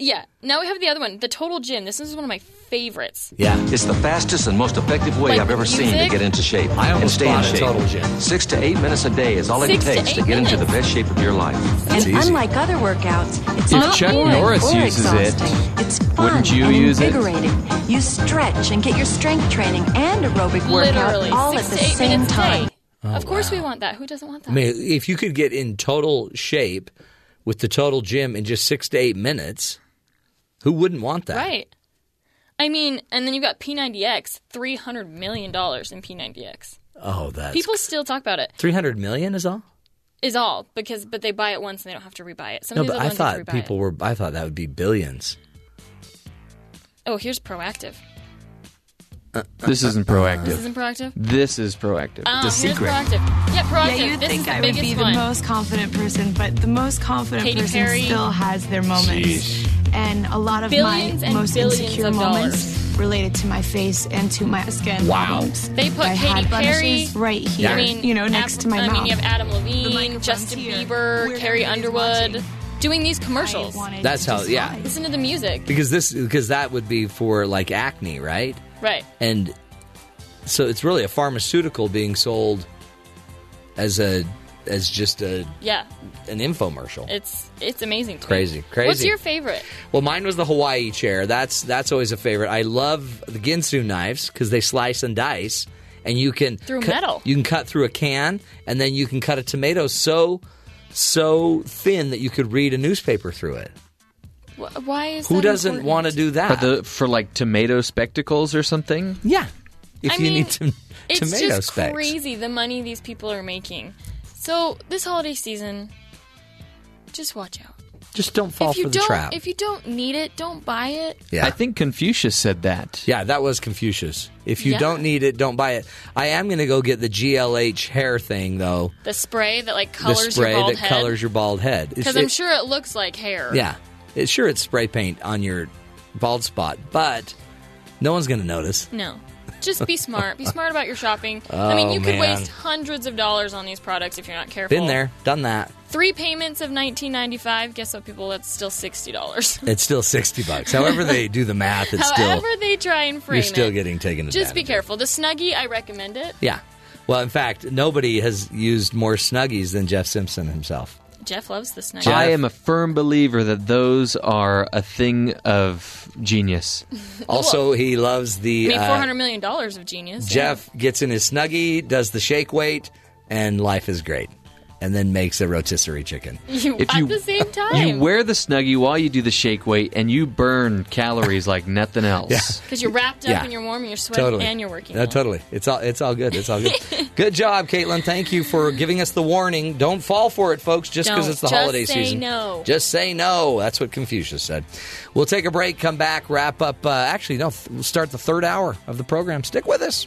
Yeah. Now we have the other one, the Total Gym. This is one of my favorites. Yeah. It's the fastest and most effective way I've ever seen to get into shape and stay in shape. Total Gym. 6 to 8 minutes a day is all it takes to get into the best shape of your life. And unlike other workouts, it's not boring or exhausting. It's fun and invigorating. You stretch and get your strength training and aerobic workout all at the same time. Oh, of course we want that. Who doesn't want that? I mean, if you could get in total shape with the Total Gym in just 6 to 8 minutes, who wouldn't want that? Right. I mean, and then you've got P90X, $300 million in P90X. Oh, that's... People still talk about it. $300 million is all? Is all, but they buy it once and they don't have to rebuy it. No, but I thought I thought that would be billions. Oh, here's Proactive. This isn't proactive. This is Proactive. It's a secret. Proactive. Yeah, Proactive. Yeah, I would be the most confident person, but the most confident person still has their moments. Jeez. And a lot of my most insecure moments related to my face and to my skin. Wow. They put Katy Perry right here, next to my mouth. I mean, you have Adam Levine, Justin Bieber, Carrie Underwood. Doing these commercials. That's how, listen to the music. Because that would be for, like, acne, right? Right. And so it's really a pharmaceutical being sold as just an infomercial. It's amazing. Crazy. What's your favorite? Well, mine was the Hawaii chair. That's always a favorite. I love the Ginsu knives because they slice and dice, and you can metal. You can cut through a can, and then you can cut a tomato so thin that you could read a newspaper through it. Why is that? Who doesn't want to do that? For like tomato spectacles or something? Yeah. It's just crazy the money these people are making. So this holiday season, just watch out. Just don't fall for the trap. If you don't need it, don't buy it. Yeah. I think Confucius said that. Yeah, that was Confucius. If you don't need it, don't buy it. I am going to go get the GLH hair thing, though. The spray that colors your bald head. Because I'm sure it looks like hair. Yeah. It's spray paint on your bald spot, but no one's going to notice. No. Just be smart. Be smart about your shopping. Could waste hundreds of dollars on these products if you're not careful. Been there. Done that. 3 payments of $19.95. Guess what, people? That's still $60. It's still $60. However they do the math, it's still... However they try and frame it. You're still getting taken advantage. Just be careful. The Snuggie, I recommend it. Yeah. Well, in fact, nobody has used more Snuggies than Jeff Simpson himself. Jeff loves the Snuggie. I am a firm believer that those are a thing of genius. Also, he loves the $400 million of genius. Jeff gets in his Snuggie, does the shake weight, and life is great. And then makes a rotisserie chicken. At the same time. You wear the Snuggie while you do the shake weight, and you burn calories like nothing else. Because you're wrapped up and you're warm and you're sweating and you're working. No, totally. It's all good. It's all good. Good job, Caitlin. Thank you for giving us the warning. Don't fall for it, folks, just because it's the holiday season. Just say no. Just say no. That's what Confucius said. We'll take a break, come back, wrap up. We'll start the third hour of the program. Stick with us.